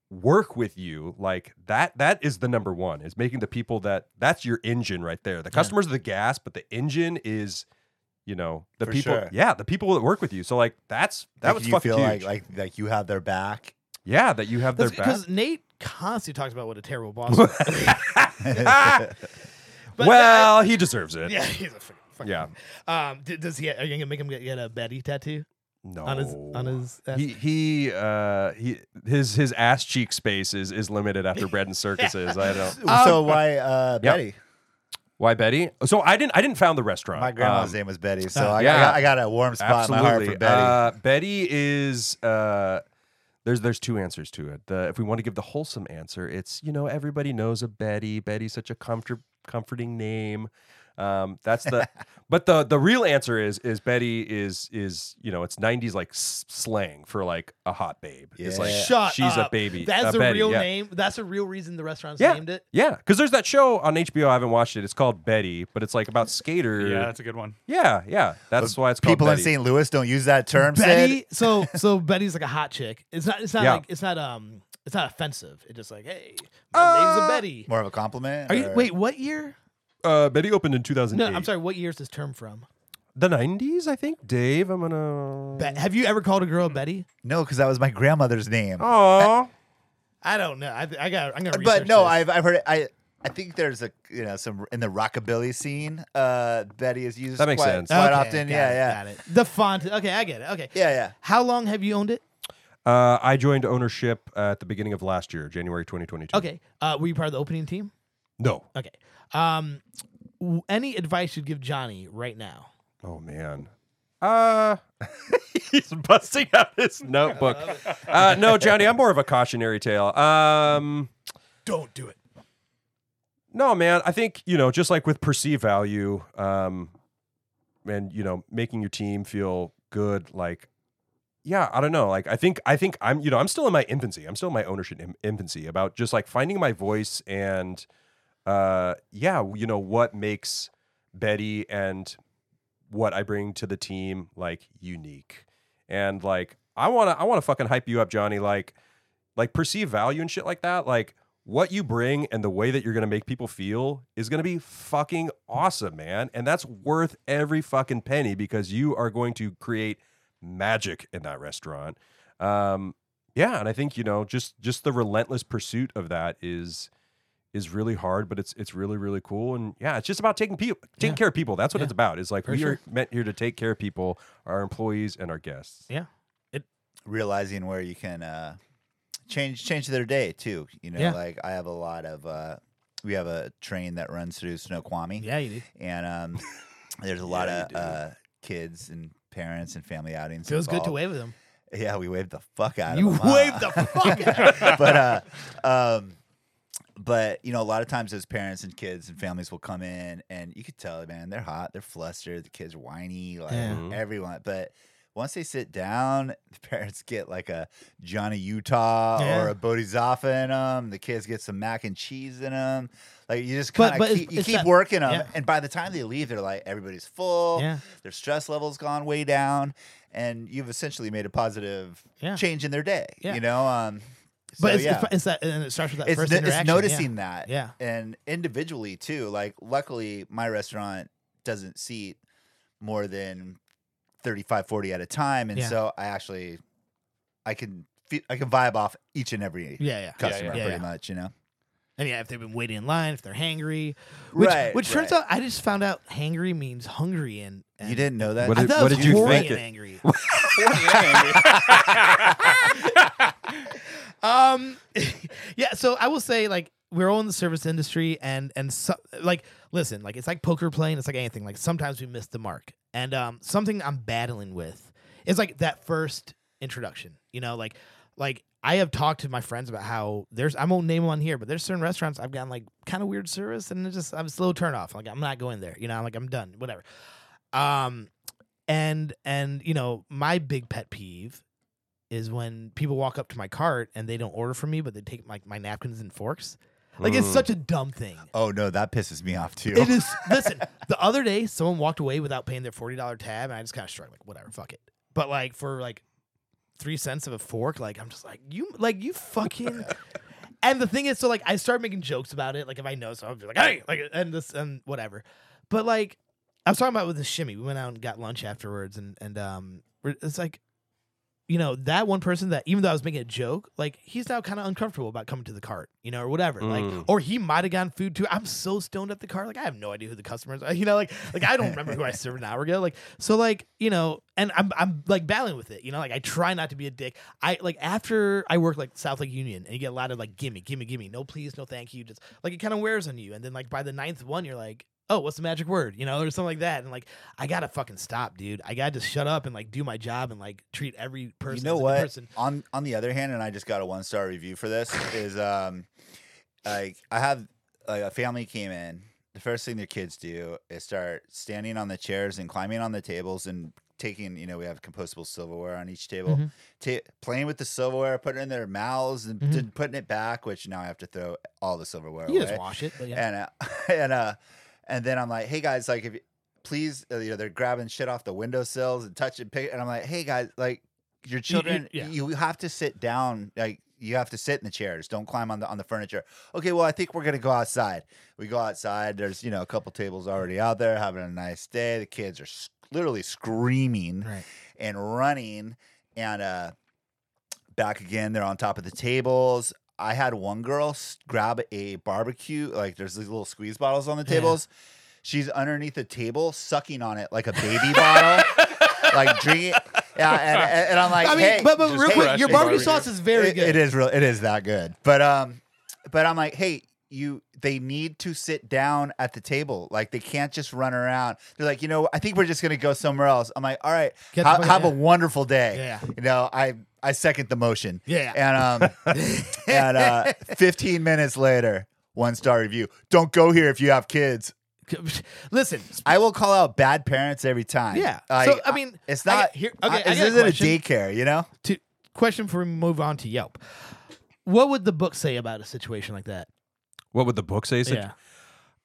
work with you. Like that is the number one, is making the people that's your engine right there. The customers are the gas, but the engine is, you know, the people. Sure. Yeah, the people that work with you. So like that was fucking huge. Like you have their back. Yeah, that you have their back. Because Nate constantly talks about what a terrible boss was. But well, he deserves it. Yeah, he's a fucking yeah. Does he? Are you gonna make him get a Betty tattoo? No. On his ass? His ass cheek space is limited after Bread and Circuses. Yeah. I don't. So why Betty? Why Betty? So I didn't found the restaurant. My grandma's name was Betty, so I got a warm spot absolutely. In my heart for Betty. Betty is. There's two answers to it. If we want to give the wholesome answer, it's, you know, everybody knows a Betty. Betty's such a comforting name. That's the. But the real answer is Betty is, you know, it's 90s like slang for like a hot babe. Yeah. It's like she's a baby. That's a Betty, real name. That's a real reason the restaurant's named it. Yeah, because there's that show on HBO. I haven't watched it. It's called Betty, but it's like about skater. Yeah, that's a good one. Yeah. That's why it's called people Betty. In St. Louis don't use that term. Betty. So Betty's like a hot chick. It's not offensive. It's just like, hey, my name's a Betty. More of a compliment. Wait, what year? Betty opened in 2008. No, I'm sorry. What year is this term from? The 90s, I think. Dave, I'm gonna. Have you ever called a girl Betty? No, because that was my grandmother's name. Oh, I don't know. I'm gonna. But no, this. I've heard it. I think there's a, you know, some in the rockabilly scene. Betty is used. That makes sense. Quite often. Got it. The font. Okay, I get it. Okay. Yeah. How long have you owned it? I joined ownership at the beginning of last year, January 2022. Okay. Were you part of the opening team? No. Okay. Any advice you'd give Johnny right now? Oh man. He's busting out his notebook. No, Johnny, I'm more of a cautionary tale. Don't do it. No, man. I think, you know, just like with perceived value, and, you know, making your team feel good, like, yeah, I don't know. Like, I think I'm, you know, I'm still in my infancy. I'm still in my ownership infancy about just like finding my voice and, you know, what makes Betty and what I bring to the team like unique. And like I wanna fucking hype you up, Johnny, like perceived value and shit like that. Like what you bring and the way that you're gonna make people feel is gonna be fucking awesome, man. And that's worth every fucking penny because you are going to create magic in that restaurant. And I think, you know, just the relentless pursuit of that is really hard, but it's really, really cool. And yeah, it's just about taking care of people. That's what it's about. It's like we are meant here to take care of people, our employees and our guests. Yeah. Realizing where you can change their day too. You know, like I have a lot of we have a train that runs through Snoqualmie. Yeah, you do. And there's a lot of kids and parents and family outings. Feels good to wave at them. Yeah, we waved the fuck out of them. You waved the fuck out of them. But, you know, a lot of times those parents and kids and families will come in and you could tell, man, they're hot, they're flustered, the kids are whiny, like everyone. But once they sit down, the parents get like a Johnny Utah or a Bodhisattva in them. The kids get some mac and cheese in them. Like you just kind of keep working them. Yeah. And by the time they leave, they're like, everybody's full. Yeah. Their stress level's gone way down. And you've essentially made a positive change in their day, you know? But it's that, and it starts with that first interaction. It's noticing that, and individually too. Like, luckily, my restaurant doesn't seat more than 35, 40 at a time, and so I actually, I can vibe off each and every customer pretty much, you know. And if they've been waiting in line, if they're hangry, which turns out I just found out hangry means hungry in You didn't know that? What did you think? Angry. Yeah, so I will say, like, we're all in the service industry, and so, like, listen, like, it's like poker playing. It's like anything. Like, sometimes we miss the mark. And something I'm battling with is, like, that first introduction. You know, like I have talked to my friends about how there's, I won't name them on here, but there's certain restaurants I've gotten, like, kind of weird service, and I'm a slow turnoff. Like, I'm not going there. You know, I'm like, I'm done, whatever. And you know, my big pet peeve is when people walk up to my cart and they don't order from me, but they take my napkins and forks. Like, it's such a dumb thing. Oh, no, that pisses me off, too. It is. Listen, the other day, someone walked away without paying their $40 tab, and I just kind of shrugged, like, whatever, fuck it. But, like, for, like, 3 cents of a fork, like, I'm just like, you fucking... And the thing is, so, like, I start making jokes about it. Like, if I know, so I'll be like, hey! Like, and this, and whatever. But, like, I was talking about with the shimmy. We went out and got lunch afterwards, and it's like, you know, that one person that, even though I was making a joke, like, he's now kind of uncomfortable about coming to the cart, you know, or whatever. Like, or he might have gotten food too. I'm so stoned at the cart, like, I have no idea who the customers are. You know, like I don't remember who I served an hour ago. Like, so, like, you know, and I'm like battling with it. You know, like, I try not to be a dick. I, like, after I work, like, South Lake Union, and you get a lot of, like, gimme, gimme, gimme, no please, no thank you, just, like, it kind of wears on you. And then, like, by the 9th one, you're like, oh, what's the magic word? You know, or something like that. And, like, I got to fucking stop, dude. I got to just shut up and, like, do my job and, like, treat every person. You know what? Person. On the other hand, and I just got a 1-star review for this, is, like, I have, like, a family came in. The first thing their kids do is start standing on the chairs and climbing on the tables and taking, you know, we have compostable silverware on each table, playing with the silverware, putting it in their mouths and putting it back, which now I have to throw all the silverware away. You just wash it. But yeah. And then I'm like, hey guys, like, if you, please, you know, they're grabbing shit off the windowsills and touch and pick. And I'm like, hey guys, like, your children, you have to sit down. Like, you have to sit in the chairs. Don't climb on the furniture. Okay, well, I think we're gonna go outside. We go outside. There's, you know, a couple tables already out there having a nice day. The kids are literally screaming and running, and back again. They're on top of the tables. I had one girl grab a barbecue. Like, there's these little squeeze bottles on the tables. Yeah. She's underneath the table, sucking on it like a baby bottle. Like, drinking. Yeah, and I'm like, I mean, hey. But real quick, your barbecue sauce is very good. It is real. It is that good. But I'm like, hey, they need to sit down at the table. Like, they can't just run around. They're like, you know, I think we're just going to go somewhere else. I'm like, all right, have a wonderful day. Yeah. You know, I second the motion. Yeah. And and 15 minutes later, 1-star review. Don't go here if you have kids. Listen, I will call out bad parents every time. Yeah. Like, so, I mean, it's not here. Okay, this isn't a daycare, you know? Question before we move on to Yelp. What would the book say about a situation like that? What would the book say?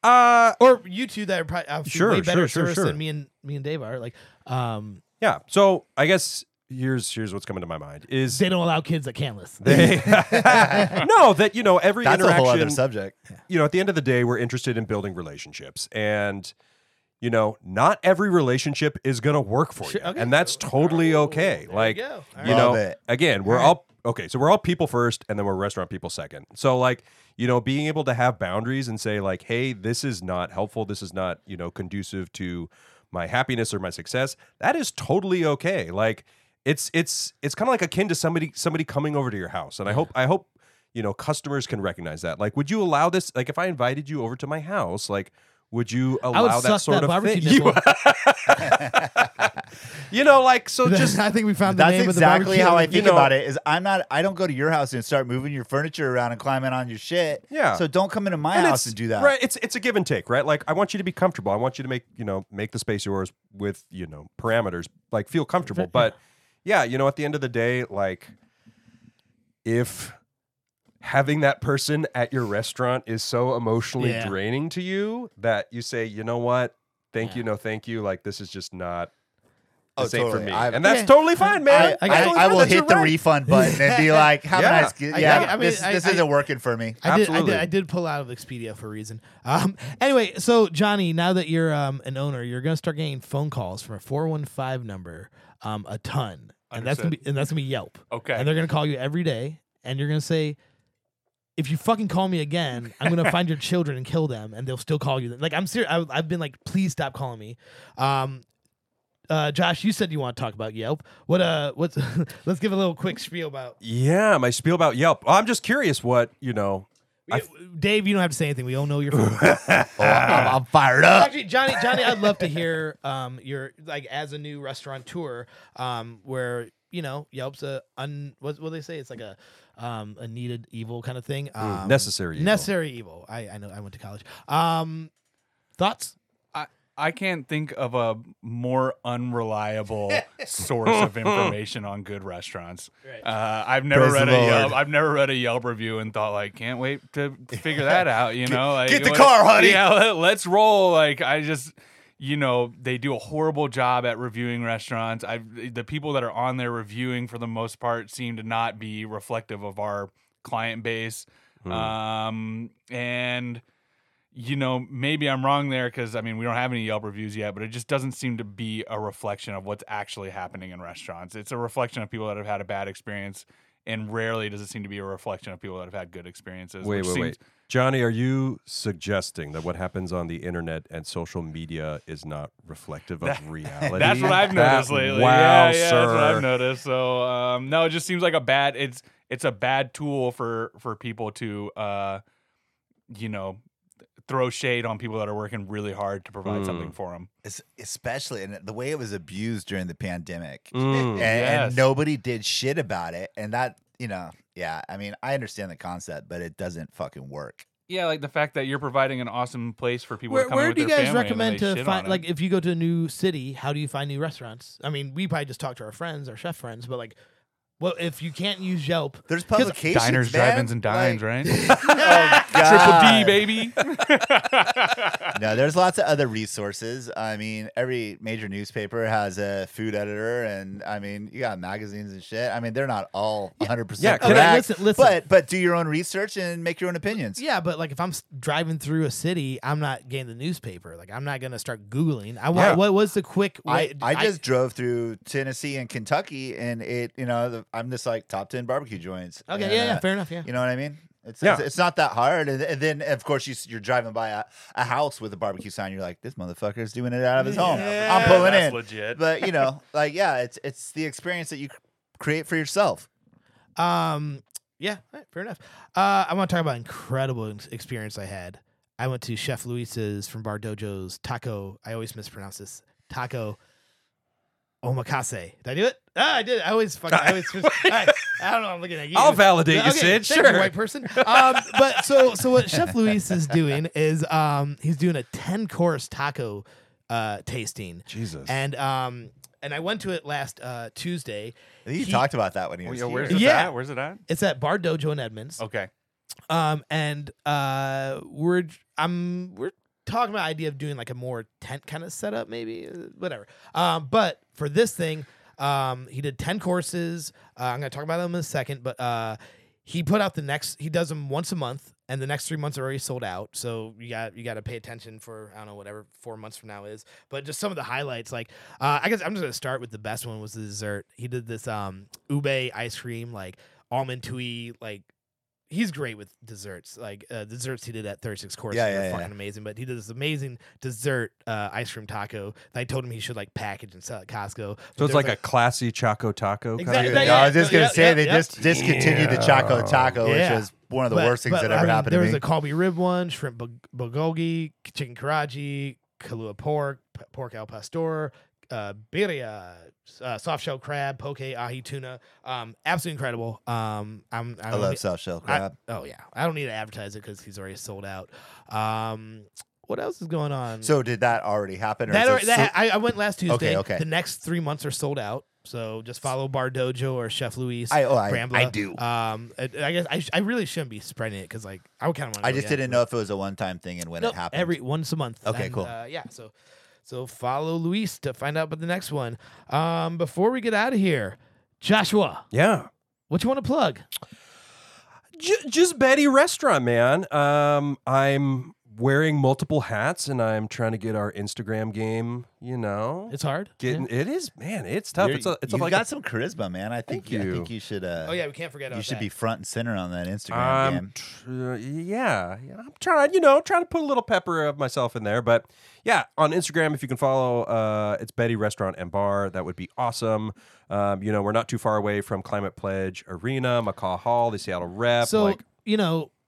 Yeah. Or you two that are probably way better service than me and Dave are. Like, yeah. So I guess here's what's coming to my mind is they don't allow kids at Canlis. No, that, you know, every That's interaction. That's a whole other subject. You know, at the end of the day, we're interested in building relationships, and, you know, not every relationship is going to work for you. Okay. And that's totally okay. There, like, you know, again, we're all okay. So we're all people first, and then we're restaurant people second. So, like, you know, being able to have boundaries and say, like, hey, this is not helpful. This is not, you know, conducive to my happiness or my success. That is totally okay. Like, it's kind of like akin to somebody coming over to your house. And I hope, you know, customers can recognize that. Like, would you allow this? Like, if I invited you over to my house, like, would you allow that sort of thing? You know, like, so just I think we found the name of the barbecue. That's exactly how I think about it. Is I don't go to your house and start moving your furniture around and climbing on your shit. Yeah. So don't come into my house and do that. Right. It's a give and take, right? Like, I want you to be comfortable. I want you to make the space yours with, you know, parameters. Like, feel comfortable. But yeah, you know, at the end of the day, like, if having that person at your restaurant is so emotionally draining to you that you say, you know what, thank you, no thank you, like, this is just not the same for me. And that's totally fine, man. I will hit the refund button and be like, have a nice kid. Yeah, I mean, this isn't working for me. I did pull out of Expedia for a reason. Anyway, so, Johnny, now that you're an owner, you're going to start getting phone calls from a 415 number a ton. And that's going to be Yelp. Okay. And they're going to call you every day, and you're going to say, if you fucking call me again, I'm going to find your children and kill them, and they'll still call you. Like, I'm serious. I've been like, please stop calling me. Josh, you said you want to talk about Yelp. What's let's give a little quick spiel about. Yeah, my spiel about Yelp. I'm just curious what, you know. Dave, you don't have to say anything. We all know your. I'm fired up. Actually, Johnny, I'd love to hear your, like, as a new restaurateur, where, you know, Yelp's what do they say? It's like a needed evil kind of thing. Necessary evil. I know. I went to college. Thoughts? I can't think of a more unreliable source of information on good restaurants. Right. I've never read a Yelp review and thought, like, can't wait to figure that out. You know, like, get the car, honey. Yeah, let's roll. Like, I just, you know, they do a horrible job at reviewing restaurants. The people that are on there reviewing, for the most part, seem to not be reflective of our client base, and. You know, maybe I'm wrong there because, I mean, we don't have any Yelp reviews yet, but it just doesn't seem to be a reflection of what's actually happening in restaurants. It's a reflection of people that have had a bad experience, and rarely does it seem to be a reflection of people that have had good experiences. Wait. Johnny, are you suggesting that what happens on the internet and social media is not reflective of reality? That's what I've noticed lately. Wow, yeah, sir. That's what I've noticed. So, no, it just seems like it's a bad tool for people to, you know, throw shade on people that are working really hard to provide something for them. Especially, and the way it was abused during the pandemic, and nobody did shit about it. And that, you know, yeah, I mean, I understand the concept, but it doesn't fucking work. Yeah, like the fact that you're providing an awesome place for people to come with their family. Where do you guys recommend to find, like, if you go to a new city, how do you find new restaurants? I mean, we probably just talk to our friends, our chef friends, but, like, well, if you can't use Yelp, there's publications, Diners, Drive-Ins, and Dines, right? Oh, God. Triple D, baby. No, there's lots of other resources. I mean, every major newspaper has a food editor, and, I mean, you got magazines and shit. I mean, they're not all 100% correct. Okay, listen. But do your own research and make your own opinions. Yeah, but, like, if I'm driving through a city, I'm not getting the newspaper. Like, I'm not going to start Googling. What was the quick way? I just drove through Tennessee and Kentucky, and it, you know, I'm just like top 10 barbecue joints. Okay, and, fair enough. Yeah, you know what I mean. It's not that hard. And then, of course, you're driving by a house with a barbecue sign. You're like, this motherfucker's doing it out of his home. I'm pulling in. Legit. But, you know, like, yeah, it's the experience that you create for yourself. Yeah, right, fair enough. I want to talk about an incredible experience I had. I went to Chef Luis's from Bar Dojo's taco. I always mispronounce this taco. Omakase. Did I do it? Ah, I did it. I don't know. I'm looking at you. I'll validate you, Sid. Sure. White person. But so what Chef Luis is doing is he's doing a 10-course taco tasting. Jesus. And I went to it last Tuesday. I think he talked about that when he was here. Where's it at? It's at Bar Dojo in Edmonds. Okay. We're talking about the idea of doing like a more tent kind of setup, maybe, whatever. But for this thing, he did 10 courses. I'm going to talk about them in a second, but he put out he does them once a month, and the next 3 months are already sold out. So you got to pay attention for, I don't know, whatever 4 months from now is. But just some of the highlights, like, I guess I'm just going to start with the best one was the dessert. He did this ube ice cream, like almond tui, like. He's great with desserts. Like desserts he did at 36 Courses were fucking amazing. But he did this amazing dessert ice cream taco that I told him he should like package and sell at Costco. But so it's like a classy Choco Taco. Exactly. Kind of? I was just going to say they just discontinued the Choco Taco, which was one of the worst things that ever happened to me. There was a kalbi rib one, shrimp bulgogi, chicken karaji, Kahlua pork, pork al pastor, birria, soft shell crab, poke, ahi tuna, absolutely incredible. I love soft shell crab. I don't need to advertise it because he's already sold out. What else is going on? So did that already happen? I went last Tuesday. Okay. The next 3 months are sold out. So just follow Bar Dojo or Chef Luis. I do. I guess I really shouldn't be spreading it because like I would kind of want. I just didn't know if it was a one-time thing and when it happened. Every once a month. Okay, cool. So follow Luis to find out about the next one. Before we get out of here, Joshua. Yeah. What you want to plug? Just Betty Restaurant, man. I'm wearing multiple hats, and I'm trying to get our Instagram game, you know. It's hard. It is, man. It's tough. You've got some charisma, man. I think you should. Oh, yeah, we can't forget about that. You should be front and center on that Instagram game. I'm trying, to put a little pepper of myself in there. But, yeah, on Instagram, if you can follow, it's Betty Restaurant and Bar. That would be awesome. We're not too far away from Climate Pledge Arena, McCaw Hall, the Seattle Rep. So,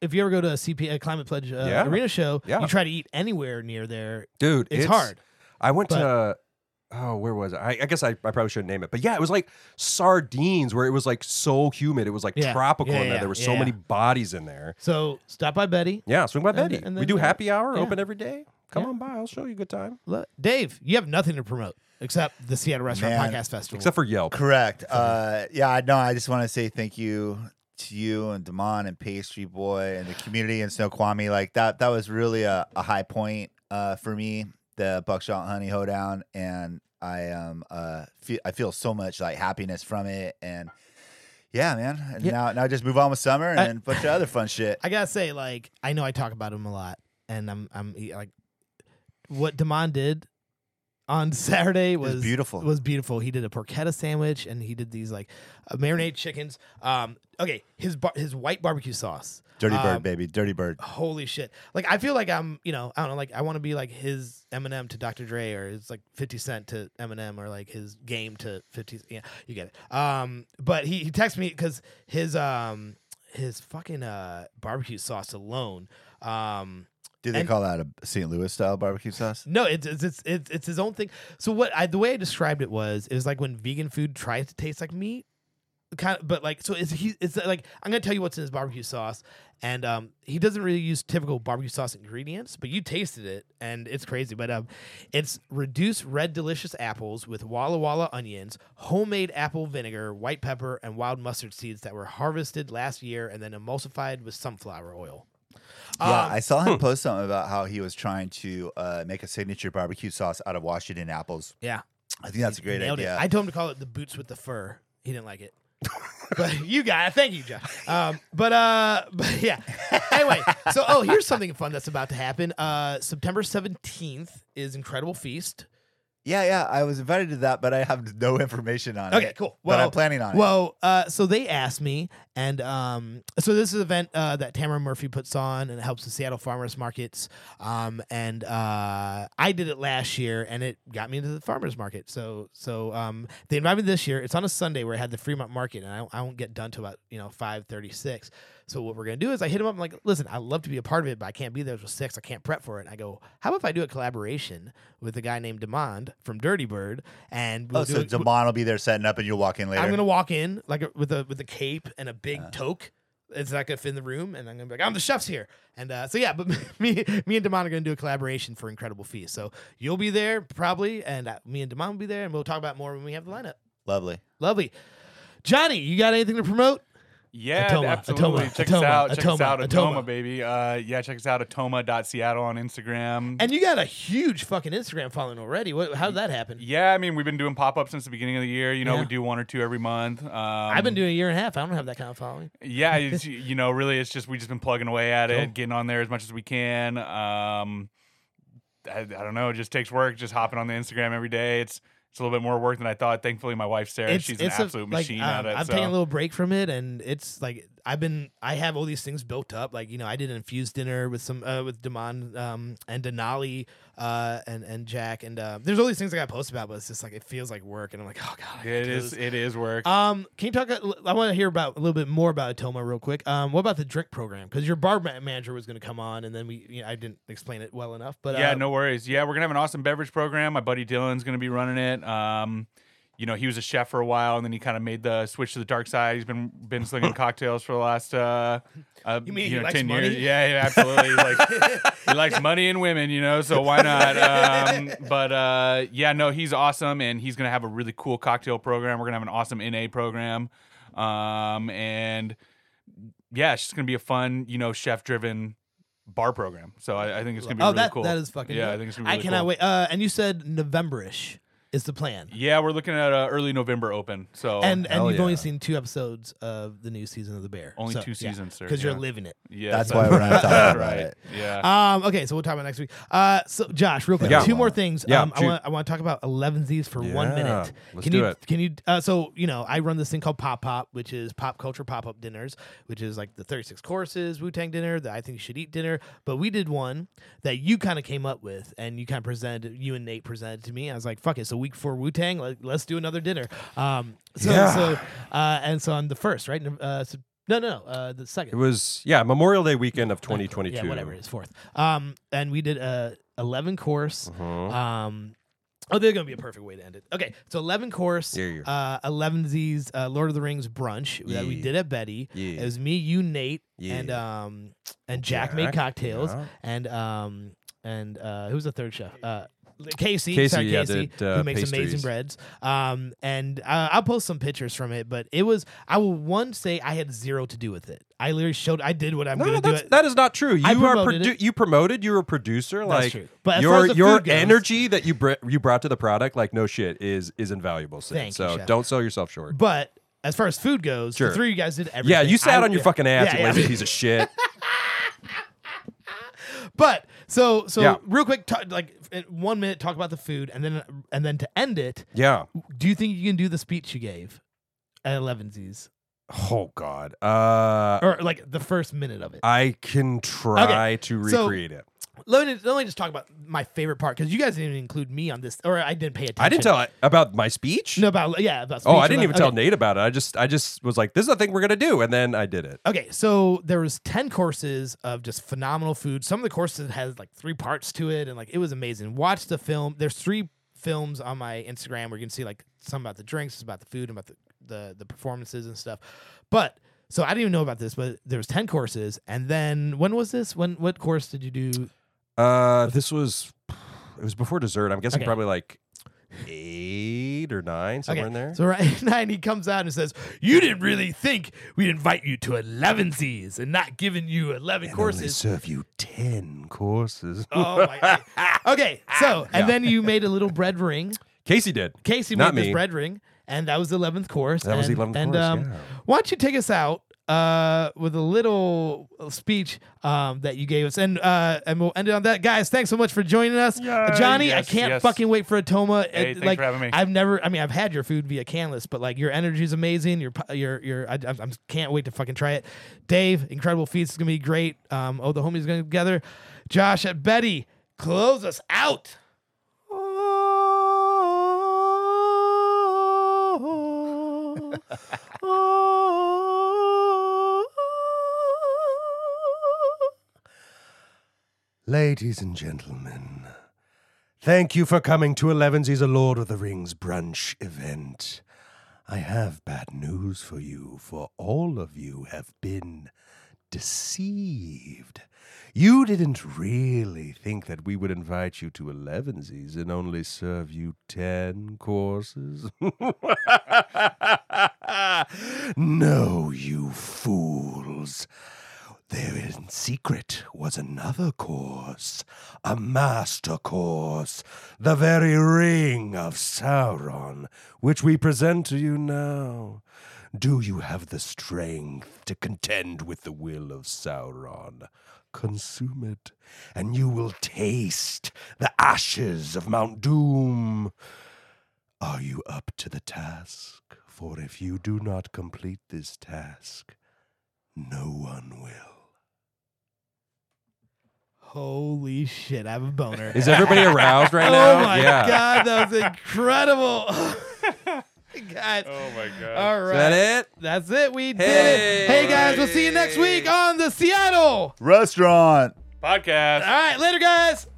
if you ever go to a Climate Pledge Arena show, you try to eat anywhere near there. Dude, it's hard. I went to where was it? I guess I probably shouldn't name it. But yeah, it was like sardines where it was like so humid. It was like tropical in there. There were so many bodies in there. So stop by Betty. Yeah, swing by Betty. And then, we do happy hour, open every day. Come on by. I'll show you a good time. Look, Dave, you have nothing to promote except the Seattle Restaurant Podcast Festival. Except for Yelp. Correct. I just want to say thank you to you and Demond and Pastry Boy and the community in Snoqualmie. Like that was really a high point for me, the Buckshot Honey Hoedown, and I feel so much like happiness from it, and yeah, man. And now just move on with summer and then a bunch of other fun shit. I gotta say, like, I know I talk about him a lot, and I'm like, what Demond did on Saturday was beautiful. Was beautiful. He did a porchetta sandwich, and he did these like marinated chickens. His white barbecue sauce. Dirty Bird, baby. Dirty Bird. Holy shit! Like I feel like I'm, I don't know. Like I want to be like his Eminem to Dr. Dre, or it's like 50 Cent to Eminem, or like his Game to 50. Yeah, you get it. But he texted me because his fucking barbecue sauce alone. Do they call that a St. Louis style barbecue sauce? No, it's his own thing. So the way I described it was like when vegan food tries to taste like meat, it's like I'm gonna tell you what's in his barbecue sauce, and he doesn't really use typical barbecue sauce ingredients, but you tasted it and it's crazy. But it's reduced red delicious apples with Walla Walla onions, homemade apple vinegar, white pepper, and wild mustard seeds that were harvested last year and then emulsified with sunflower oil. Yeah, I saw him post something about how he was trying to make a signature barbecue sauce out of Washington apples. Yeah. I think that's a great idea. It. I told him to call it the boots with the fur. He didn't like it. But you got it. Thank you, Josh. But yeah. Anyway, so here's something fun that's about to happen. September 17th is Incredible Feast. Yeah, I was invited to that, but I have no information on it. Okay, cool. Well, but I'm planning on it. Well, so they asked me, and so this is an event that Tamara Murphy puts on, and it helps the Seattle farmers markets. I did it last year, and it got me into the farmers market. So they invited me this year. It's on a Sunday where I had the Fremont Market, and I won't get done till about 5:36. So what we're going to do is I hit him up. I'm like, listen, I'd love to be a part of it, but I can't be there till 6. I can't prep for it. And I go, how about if I do a collaboration with a guy named Demond from Dirty Bird? And Demond will be there setting up, and you'll walk in later. I'm going to walk in with a cape and a big toque. It's not going to fit in the room, and I'm going to be like, I'm the chef's here. And but me and Demond are going to do a collaboration for Incredible Feast. So you'll be there probably, and me and Demond will be there, and we'll talk about more when we have the lineup. Lovely. Johnny, you got anything to promote? Yeah, Atoma, absolutely. Atoma, check Atoma, us out. Atoma, check us out, Atoma, baby. Check us out, atoma.seattle on Instagram. And you got a huge fucking Instagram following already. How did that happen? Yeah, I mean, we've been doing pop-ups since the beginning of the year. We do one or two every month. I've been doing a year and a half. I don't have that kind of following. Yeah, really, it's just we've just been plugging away at it, getting on there as much as we can. I don't know. It just takes work, just hopping on the Instagram every day. It's a little bit more work than I thought. Thankfully, my wife, Sarah, she's an absolute machine at it. I'm taking a little break from it, and it's like I have all these things built up. Like, I did an infused dinner with with Demond and Denali and Jack, and there's all these things I got posted about, but it's just like it feels like work, and I'm like, oh god, it is work. Can you talk? I want to hear about a little bit more about Atoma real quick. What about the drink program? Because your bar manager was going to come on, and then I didn't explain it well enough. But yeah, no worries. Yeah, we're gonna have an awesome beverage program. My buddy Dylan's going to be running it. He was a chef for a while, and then he kind of made the switch to the dark side. He's been slinging cocktails for the last 10 years. Yeah, absolutely. He likes money and women, so why not? He's awesome, and he's gonna have a really cool cocktail program. We're gonna have an awesome NA program, and yeah, it's just gonna be a fun, chef-driven bar program. So I think it's gonna be really cool. That is fucking. Yeah, good. I think it's gonna be really cool. I cannot wait. And you said November-ish. is the plan. Yeah, we're looking at early November open. So and you've only seen 2 episodes of the new season of The Bear. Only 2 seasons, sir. Because you're living it. Yeah, that's why we're not talking about it. Yeah. Okay, so we'll talk about it next week. So Josh, real quick, 2 more things. Yeah, I want to talk about Eleven-zies for 1 minute. Can you? So you know, I run this thing called Pop Pop, which is pop culture pop up dinners, which is like the 36 courses Wu-Tang dinner, that I think you should eat dinner. But we did one that you kind of came up with, and you kind of presented. You and Nate presented to me. I was like, fuck it. So week before Wu-Tang, let's do another dinner. So on the 1st, right? The 2nd. It was Memorial Day weekend of 2022. Yeah, whatever it is, 4th. And we did a 11 course. Mm-hmm. They're going to be a perfect way to end it. Okay, so 11 course, 11-zies, Lord of the Rings brunch that we did at Betty. Yeah. It was me, you, Nate, and Jack made cocktails, and who's the 3rd chef? Casey, who makes pastries. Amazing breads. And I'll post some pictures from it, but it was, I will say I had zero to do with it. I literally did what I'm going to do. That is not true. You promoted. You were a producer. That's true. But your energy that you brought to the product, like no shit, is invaluable. Thank you, Chef. Don't sell yourself short. But as far as food goes, the 3 of you guys did everything. Yeah, you sat on your fucking ass and lazy piece of shit. But so real quick, like 1 minute, talk about the food, and then to end it. Yeah. Do you think you can do the speech you gave at Eleven-zies? Oh God. Or like the first minute of it. I can try to recreate it. Let me just talk about my favorite part, because you guys didn't even include me on this, or I didn't pay attention. I didn't tell about my speech? No, about speech. Oh, I didn't even tell Nate about it. I just was like, this is the thing we're going to do, and then I did it. Okay, so there was 10 courses of just phenomenal food. Some of the courses had like 3 parts to it, and like it was amazing. Watch the film. There's 3 films on my Instagram where you can see like some about the drinks, about the food, and about the performances and stuff. But so I didn't even know about this, but there was 10 courses, and then when was this? What course did you do? It was before dessert. I'm guessing probably like 8 or 9, somewhere in there. So right at 9, he comes out and says, "You didn't really think we'd invite you to 11-zies and not giving you 11 courses. Only serve you 10 courses." Oh my God. Okay, so and then you made a little bread ring. Casey did. Casey not made me. This bread ring, and that was the 11th course. That was the 11th course. Why don't you take us out? With a little speech that you gave us, and we'll end it on that, guys. Thanks so much for joining us, Johnny. I can't fucking wait for Atoma. Hey, thanks for having me. I've had your food via Canlis, but like your energy is amazing. I can't wait to fucking try it. Dave, Incredible Feast is gonna be great. The homies going together. Josh at Betty, close us out. Ladies and gentlemen, thank you for coming to Eleven-zies, a Lord of the Rings brunch event. I have bad news for you, for all of you have been deceived. You didn't really think that we would invite you to Eleven-zies and only serve you 10 courses. No, you fools. There in secret was another course, a master course, the very ring of Sauron, which we present to you now. Do you have the strength to contend with the will of Sauron? Consume it, and you will taste the ashes of Mount Doom. Are you up to the task? For if you do not complete this task, no one will. Holy shit, I have a boner. Is everybody aroused right now? Oh my God, that was incredible. God. Oh my God. All right. Is that it? That's it. We did it. Hey guys, we'll see you next week on the Seattle Restaurant Podcast. All right, later guys.